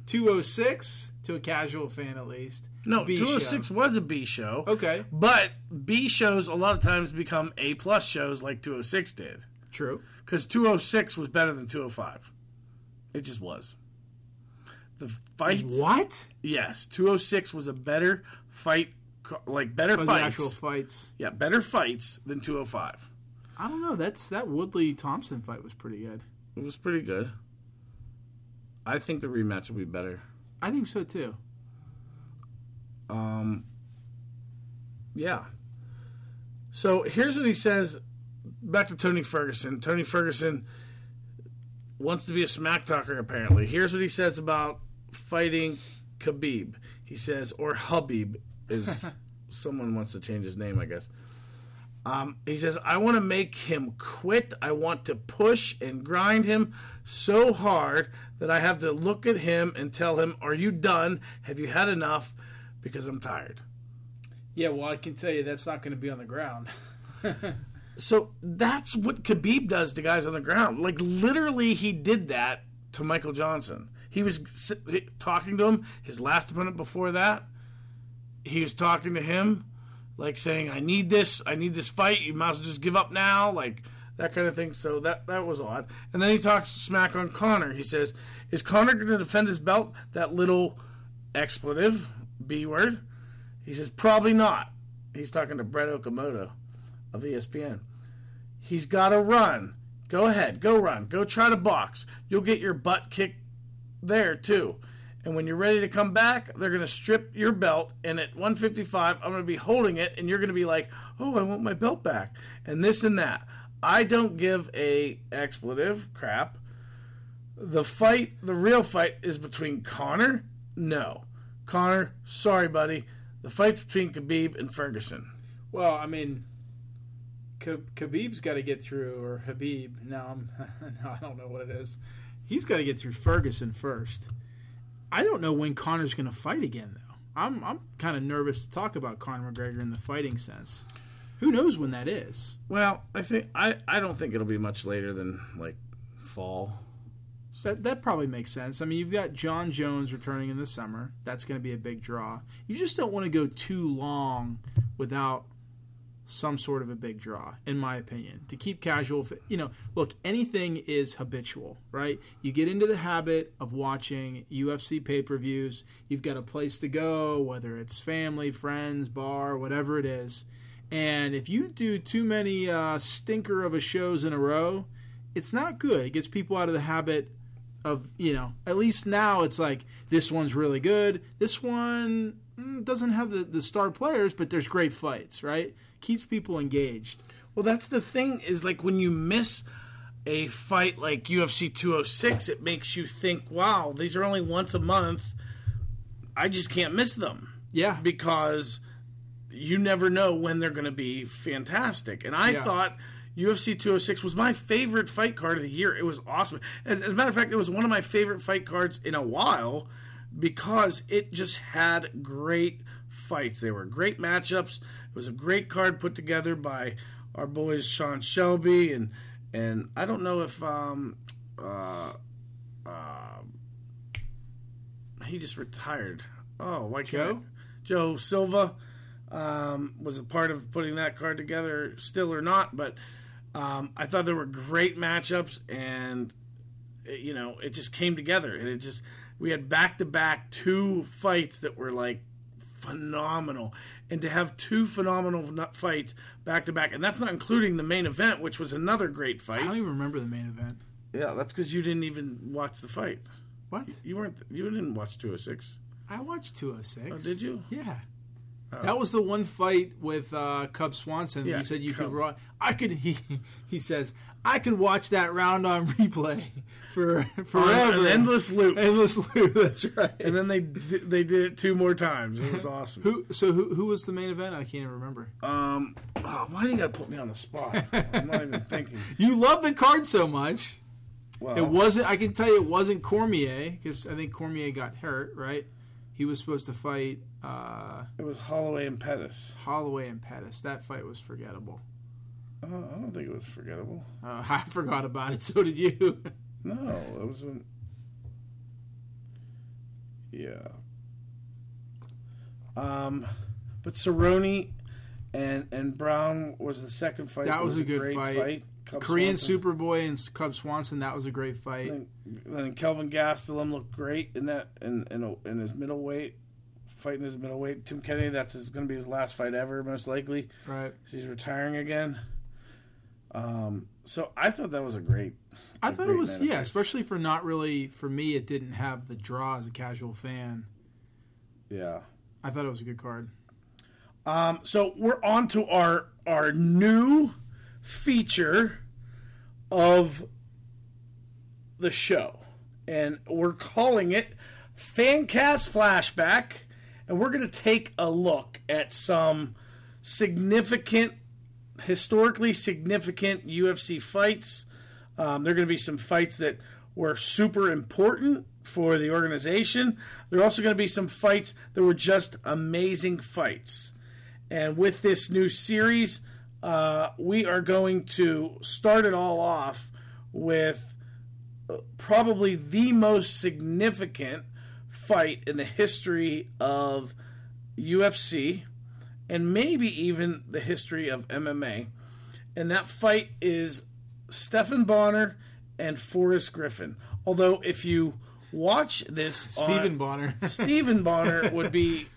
206, to a casual fan at least. No, B 206 show. Was a B show. Okay. But B shows a lot of times become A-plus shows like 206 did. True. because 206 was better than 205. It just was. The fights. What? Yes, 206 was a better fight, like better fights. The actual fights. Yeah, better fights than 205. I don't know. That Woodley Thompson fight was pretty good. It was pretty good. I think the rematch will be better. I think so too. Yeah. So here's what he says. Back to Tony Ferguson. Tony Ferguson wants to be a smack talker, apparently. Here's what he says about fighting Khabib. He says, or Habib, is someone wants to change his name, I guess. He says, I want to make him quit. I want to push and grind him so hard that I have to look at him and tell him, are you done? Have you had enough? Because I'm tired. Yeah, well, I can tell you that's not going to be on the ground. So that's what Khabib does to guys on the ground. Like, literally, he did that to Michael Johnson. He was talking to him, his last opponent before that. He was talking to him, like, saying, I need this fight. You might as well just give up now, like, that kind of thing. So that was odd. And then he talks smack on Conor. He says, is Conor going to defend his belt? That little expletive, B word. He says, probably not. He's talking to Brett Okamoto of ESPN. He's got to run. Go ahead. Go run. Go try to box. You'll get your butt kicked there, too. And when you're ready to come back, they're going to strip your belt. And at 155, I'm going to be holding it. And you're going to be like, oh, I want my belt back. And this and that. I don't give a expletive crap. The real fight is between Conor? No. Conor, sorry, buddy. The fight's between Khabib and Ferguson. Well, I mean, Khabib's got to get through, or Habib. Now I don't know what it is. He's got to get through Ferguson first. I don't know when Conor's going to fight again, though. I'm kind of nervous to talk about Conor McGregor in the fighting sense. Who knows when that is? Well, I don't think it'll be much later than like fall. That probably makes sense. I mean, you've got John Jones returning in the summer. That's going to be a big draw. You just don't want to go too long without some sort of a big draw, in my opinion. To keep casual, you know, look, anything is habitual, right? You get into the habit of watching UFC pay-per-views. You've got a place to go, whether it's family, friends, bar, whatever it is. And if you do too many stinker of a shows in a row, it's not good. It gets people out of the habit of, you know, at least now it's like, this one's really good. This one doesn't have the star players, but there's great fights, right? Keeps people engaged. Well, that's the thing is, like, when you miss a fight like UFC 206, it makes you think, wow, these are only once a month. I just can't miss them. Yeah. Because you never know when they're going to be fantastic. And I thought UFC 206 was my favorite fight card of the year. It was awesome. As a matter of fact, it was one of my favorite fight cards in a while because it just had great fights. They were great matchups. It was a great card put together by our boys Sean Shelby and I don't know if he just retired. Oh, why Joe? Joe Silva was a part of putting that card together, still or not, but. I thought there were great matchups, and you know, it just came together, and we had back-to-back two fights that were like phenomenal, and to have two phenomenal fights back-to-back, and that's not including the main event, which was another great fight. I don't even remember the main event. Yeah, that's because you didn't even watch the fight. What? You didn't watch 206. I watched 206. Oh, did you? Yeah. That was the one fight with Cub Swanson. Yeah, he said you could. I could. He says I could watch that round on replay for forever. An endless loop. Endless loop. That's right. And then they did it two more times. It was awesome. Who was the main event? I can't even remember. Why do you got to put me on the spot? I'm not even thinking. You love the card so much. Well, it wasn't. I can tell you, it wasn't Cormier because I think Cormier got hurt. Right. He was supposed to fight. It was Holloway and Pettis. That fight was forgettable. I don't think it was forgettable. I forgot about it. So did you. No, it was. Yeah. But Cerrone and Brown was the second fight. That was a good fight. Korean Superboy and Cub Swanson, that was a great fight. And Kelvin Gastelum looked great in that in his middleweight, fighting his middleweight. Tim Kennedy, that's going to be his last fight ever, most likely. Right. He's retiring again. So I thought that was a great. I thought it was, especially for not really, for me, it didn't have the draw as a casual fan. Yeah. I thought it was a good card. So we're on to our new feature of the show, and we're calling it Fancast Flashback, and we're going to take a look at some significant, historically significant UFC fights. There are going to be some fights that were super important for the organization. There are also going to be some fights that were just amazing fights. And with this new series, we are going to start it all off with probably the most significant fight in the history of UFC and maybe even the history of MMA. And that fight is Stephan Bonnar and Forrest Griffin. Although if you watch this, Stephan Bonnar would be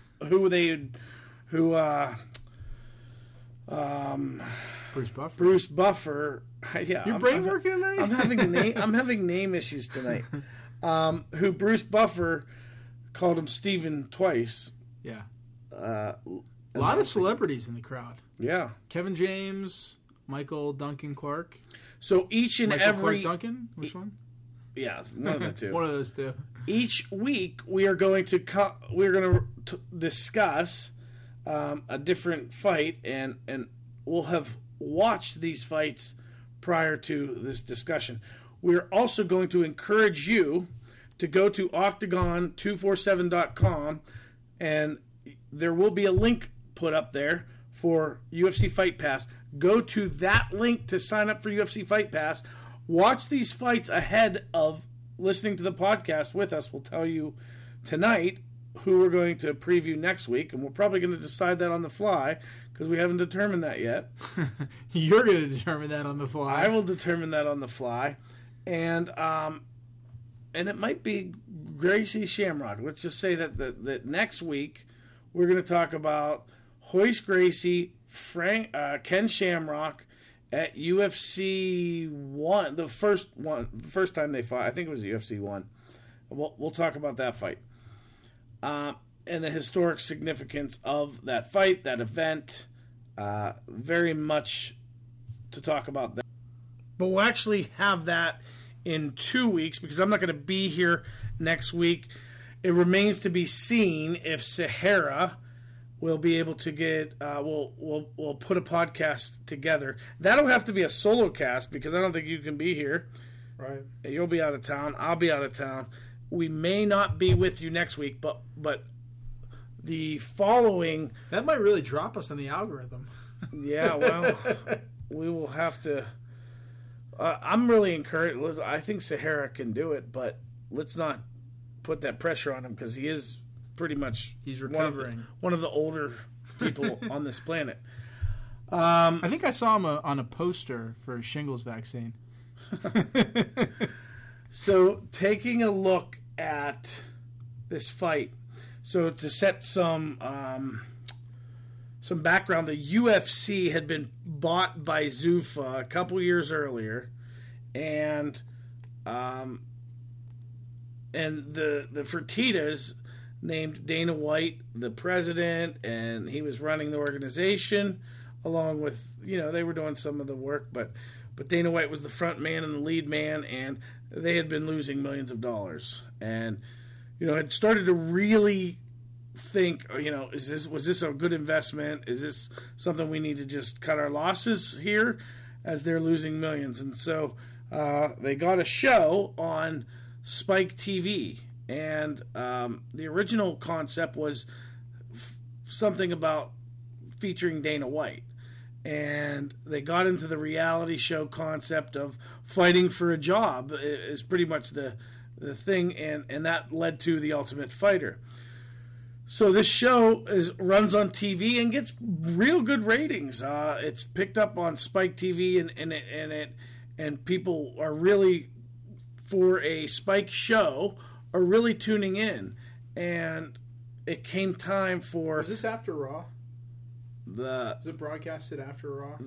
Bruce Buffer. Your brain working tonight? I'm having name issues tonight. Who Bruce Buffer called him Stephen twice. Yeah. A lot of celebrities in the crowd. Yeah. Kevin James, Michael Duncan Clark. So each and Michael every Clark Duncan, which one? Yeah, one of the two. One of those two. Each week we are going to discuss a different fight, and we'll have watched these fights prior to this discussion. We're also going to encourage you to go to Octagon247.com, and there will be a link put up there for UFC Fight Pass. Go to that link to sign up for UFC Fight Pass. Watch these fights ahead of listening to the podcast with us. We'll tell you tonight who we're going to preview next week, and we're probably going to decide that on the fly because we haven't determined that yet. You're going to determine that on the fly. I will determine that on the fly, and it might be Gracie Shamrock. Let's just say that next week we're going to talk about Royce Gracie, Ken Shamrock at UFC 1, the first time they fought. I think it was UFC 1. We'll talk about that fight. And the historic significance of that fight, that event, very much to talk about that. But we'll actually have that in 2 weeks because I'm not going to be here next week. It remains to be seen if Sahara will be able to get. We'll put a podcast together. That'll have to be a solo cast because I don't think you can be here. Right, you'll be out of town. I'll be out of town. We may not be with you next week, but the following... That might really drop us in the algorithm. Yeah, well, we will have to... I'm really encouraged. I think Sahara can do it, but let's not put that pressure on him because he is pretty much... He's recovering. One of the older people on this planet. I think I saw him on a poster for a shingles vaccine. So, taking a look at this fight. So, to set some background, the UFC had been bought by Zuffa a couple years earlier, and the Fertittas named Dana White the president, and he was running the organization along with, they were doing some of the work, but Dana White was the front man and the lead man, and they had been losing millions of dollars, and had started to really think, was this a good investment? Is this something we need to just cut our losses here, as they're losing millions? And so they got a show on Spike TV, and the original concept was something about featuring Dana White. And they got into the reality show concept of fighting for a job is pretty much the thing, and that led to The Ultimate Fighter. So this show runs on TV and gets real good ratings. It's picked up on Spike TV, and people are really, for a Spike show, are really tuning in. And it came time for... Is this after Raw? Is it broadcasted after Raw?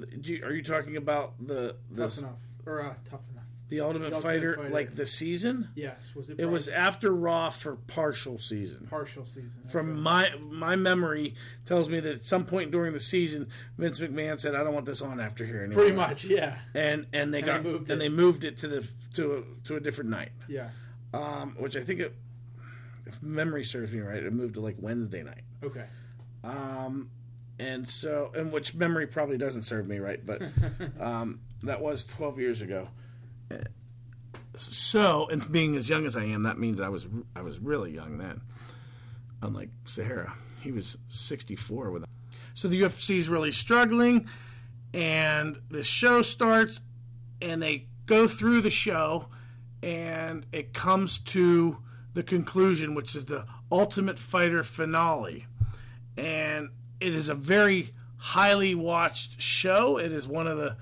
Are you talking about the Tough Enough? Or Tough Enough. The Ultimate Fighter, like the season? Yes. It was after Raw for partial season. Partial season. From my memory tells me that at some point during the season, Vince McMahon said, "I don't want this on after here anymore." Pretty much, yeah. And they moved it to a different night. Yeah. Which I think, if memory serves me right, it moved to like Wednesday night. Okay. And which memory probably doesn't serve me right, but that was 12 years ago. So, and being as young as I am, that means I was really young then. Unlike Sahara, he was 64 with. So the UFC is really struggling, and the show starts, and they go through the show, and it comes to the conclusion, which is the Ultimate Fighter finale, and it is a very highly watched show. It is one of the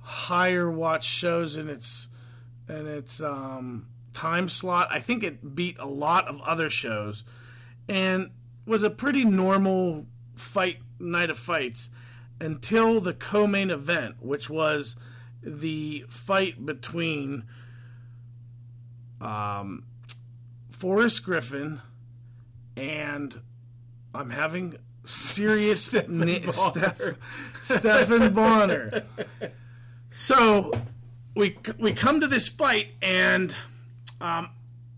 higher watch shows in its time slot. I think it beat a lot of other shows and was a pretty normal fight night of fights until the co-main event, which was the fight between Forrest Griffin and I'm having serious Stephan Bonnar. So we come to this fight, and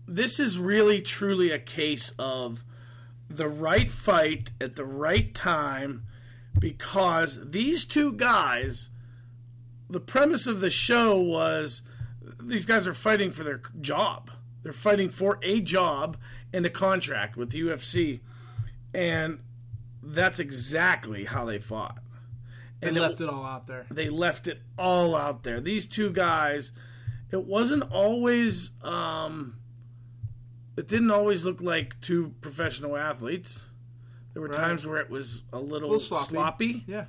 this is really truly a case of the right fight at the right time, because these two guys, the premise of the show was these guys are fighting for their job. They're fighting for a job and a contract with the UFC, and that's exactly how they fought. And they left it all out there. They left it all out there. These two guys, it wasn't always, it didn't always look like two professional athletes. There were times where it was a little sloppy. Yeah.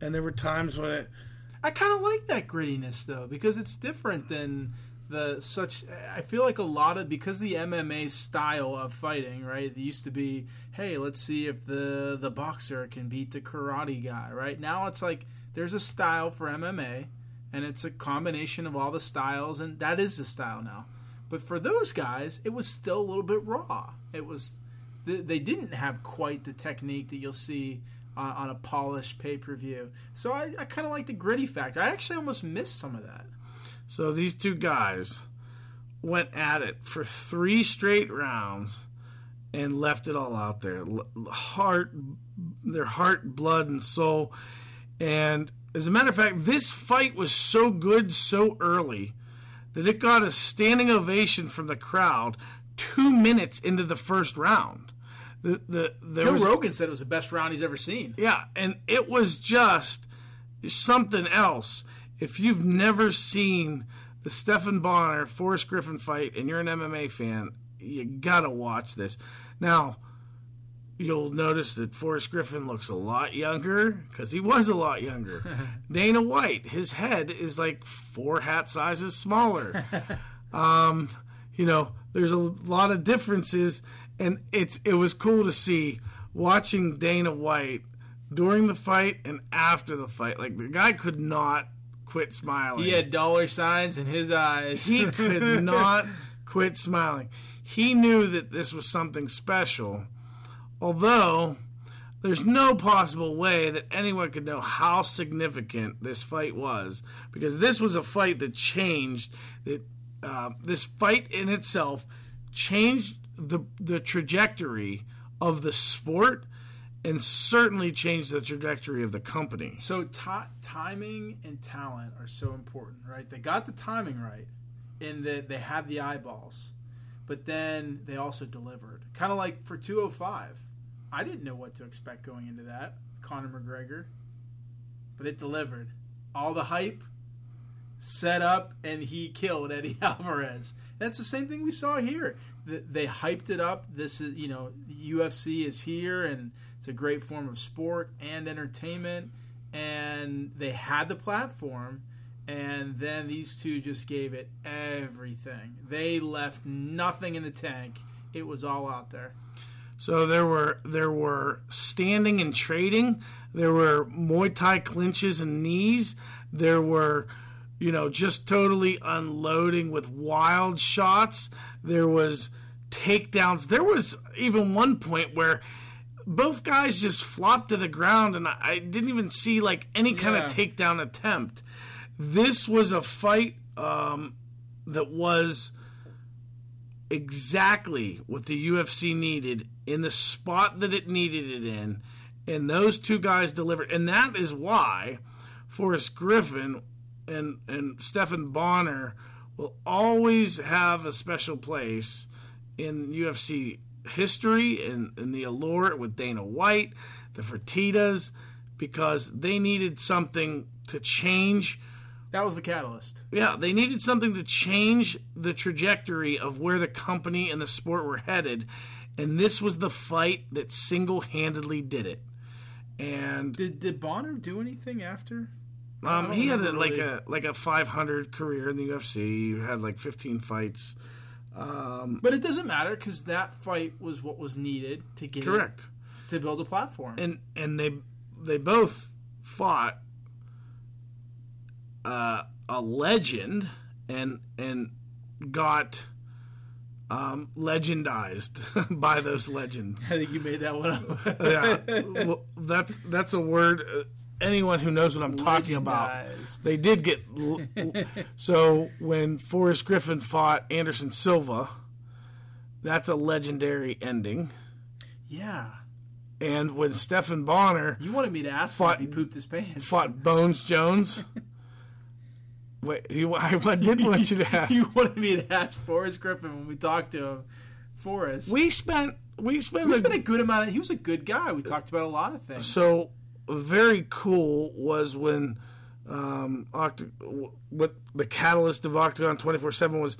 And there were times when it... I kind of like that grittiness, though, because it's different than I feel like because the MMA style of fighting, right? It used to be, hey, let's see if the boxer can beat the karate guy, right? Now it's like there's a style for MMA, and it's a combination of all the styles, and that is the style now. But for those guys, it was still a little bit raw. It was they didn't have quite the technique that you'll see on a polished pay-per-view. So I kind of like the gritty factor. I actually almost missed some of that. So these two guys went at it for 3 straight rounds and left it all out there. Their heart, blood, and soul. And as a matter of fact, this fight was so good so early that it got a standing ovation from the crowd 2 minutes into the first round. Joe Rogan said it was the best round he's ever seen. Yeah, and it was just something else. If you've never seen the Stephan Bonnar, Forrest Griffin fight, and you're an MMA fan, you gotta watch this. Now, you'll notice that Forrest Griffin looks a lot younger, because he was a lot younger. Dana White, his head is like 4 hat sizes smaller. There's a lot of differences, and it was cool to see watching Dana White during the fight and after the fight. Like, the guy could not quit smiling. He had dollar signs in his eyes. He could not quit smiling. He knew that this was something special, although there's no possible way that anyone could know how significant this fight was, because this was a fight that changed that this fight in itself changed the trajectory of the sport. And certainly changed the trajectory of the company. So timing and talent are so important, right? They got the timing right in that they had the eyeballs, but then they also delivered. Kind of like for 205. I didn't know what to expect going into that, Conor McGregor, but it delivered. All the hype, set up, and he killed Eddie Alvarez. That's the same thing we saw here. they hyped it up. This is, you know, UFC is here, and it's a great form of sport and entertainment. And they had the platform, and then these two just gave it everything. They left nothing in the tank. It was all out there. So there were standing and trading. There were Muay Thai clinches and knees. There were, you know, just totally unloading with wild shots. There was takedowns. There was even one point where both guys just flopped to the ground, and I didn't even see like any kind of takedown attempt. This was a fight that was exactly what the UFC needed, in the spot that it needed it in, and those two guys delivered. And that is why Forrest Griffin and Stephan Bonnar will always have a special place in UFC history and the allure with Dana White, the Fertittas, because they needed something to change. That was the catalyst. Yeah, they needed something to change the trajectory of where the company and the sport were headed, and this was the fight that single-handedly did it. And did Bonnar do anything after? He had like a 500 career in the UFC. He had like 15 fights. But it doesn't matter, because that fight was what was needed to get correct it, to build a platform. And they both fought a legend and got legendized by those legends. I think you made that one up. Yeah, well, that's a word. Anyone who knows what I'm talking about, they did get... So when Forrest Griffin fought Anderson Silva, that's a legendary ending. Yeah. And when Stephan Bonnar... You wanted me to ask him if he pooped his pants. Fought Bones Jones. Wait, I did want you to ask. You wanted me to ask Forrest Griffin when we talked to him. Forrest. We spent a good amount of... He was a good guy. We talked about a lot of things. So... Very cool was when what the catalyst of Octagon 24/7 was.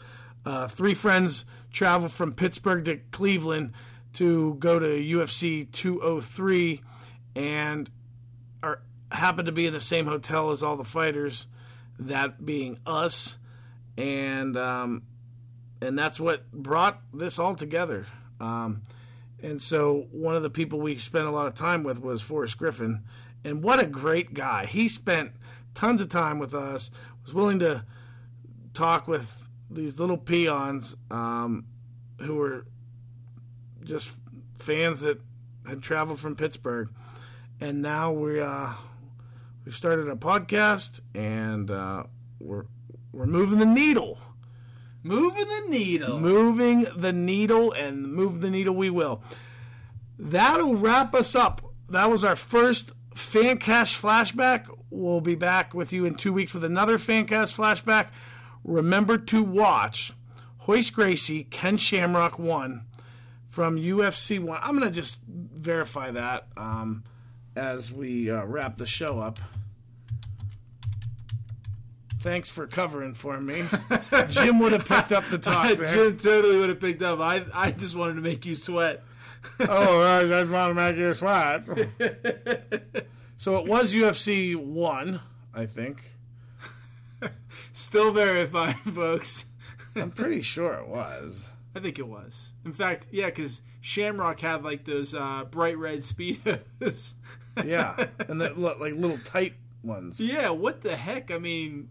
Three friends traveled from Pittsburgh to Cleveland to go to UFC 203 and happened to be in the same hotel as all the fighters, that being us, and that's what brought this all together. And so one of the people we spent a lot of time with was Forrest Griffin. And what a great guy. He spent tons of time with us, was willing to talk with these little peons who were just fans that had traveled from Pittsburgh. And now we started a podcast, and we're moving the needle. And move the needle we will. That'll wrap us up. That was our first FanCast Flashback. We'll be back with you in 2 weeks with another FanCast Flashback. Remember to watch Royce Gracie, Ken Shamrock 1 from UFC 1. I'm going to just verify that as we wrap the show up. Thanks for covering for me. Jim would have picked up the talk there. Jim totally would have picked up. I just wanted to make you sweat. Oh, I just wanted to make you sweat. So it was UFC 1, I think. Still verifying, folks. I'm pretty sure it was. I think it was. In fact, yeah, because Shamrock had like those bright red Speedos. Yeah, and that like little tight ones. Yeah, what the heck? I mean...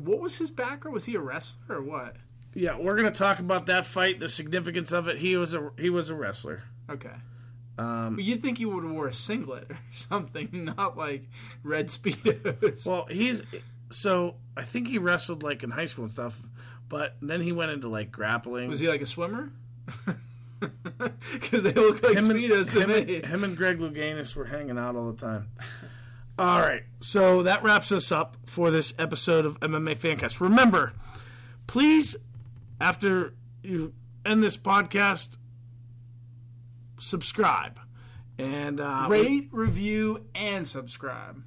what was his background? Was he a wrestler or what? Yeah, we're going to talk about that fight, the significance of it. He was a wrestler. Okay. You'd think he would have wore a singlet or something, not like red Speedos. Well, so I think he wrestled like in high school and stuff, but then he went into like grappling. Was he like a swimmer? Because they look like Speedos to me. Him and Greg Louganis were hanging out all the time. All right, so that wraps us up for this episode of MMA Fancast. Remember, please, after you end this podcast, subscribe. And rate, review, and subscribe.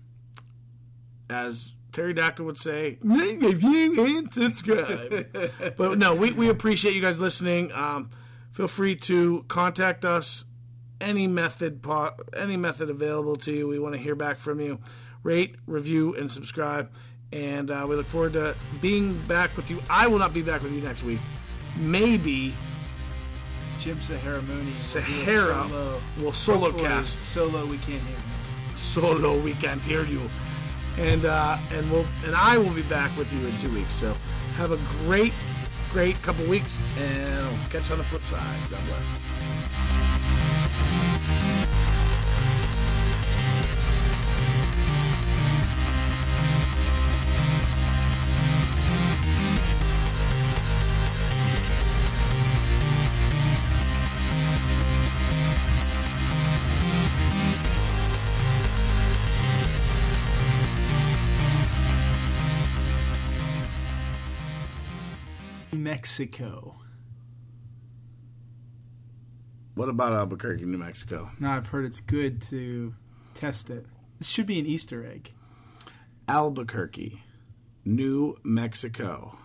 As Pterodactyl would say, "Leave a review and subscribe." But no, we appreciate you guys listening. Feel free to contact us any method available to you. We want to hear back from you. Rate, review, and subscribe. And we look forward to being back with you. I will not be back with you next week. Maybe Jim Sahara Mooney will solo cast. Solo, we can't hear you. Solo, we can't hear you. And I will be back with you in 2 weeks. So have a great couple weeks, and I'll catch you on the flip side. God bless. Mexico. What about Albuquerque, New Mexico? No, I've heard it's good to test it. This should be an Easter egg. Albuquerque, New Mexico.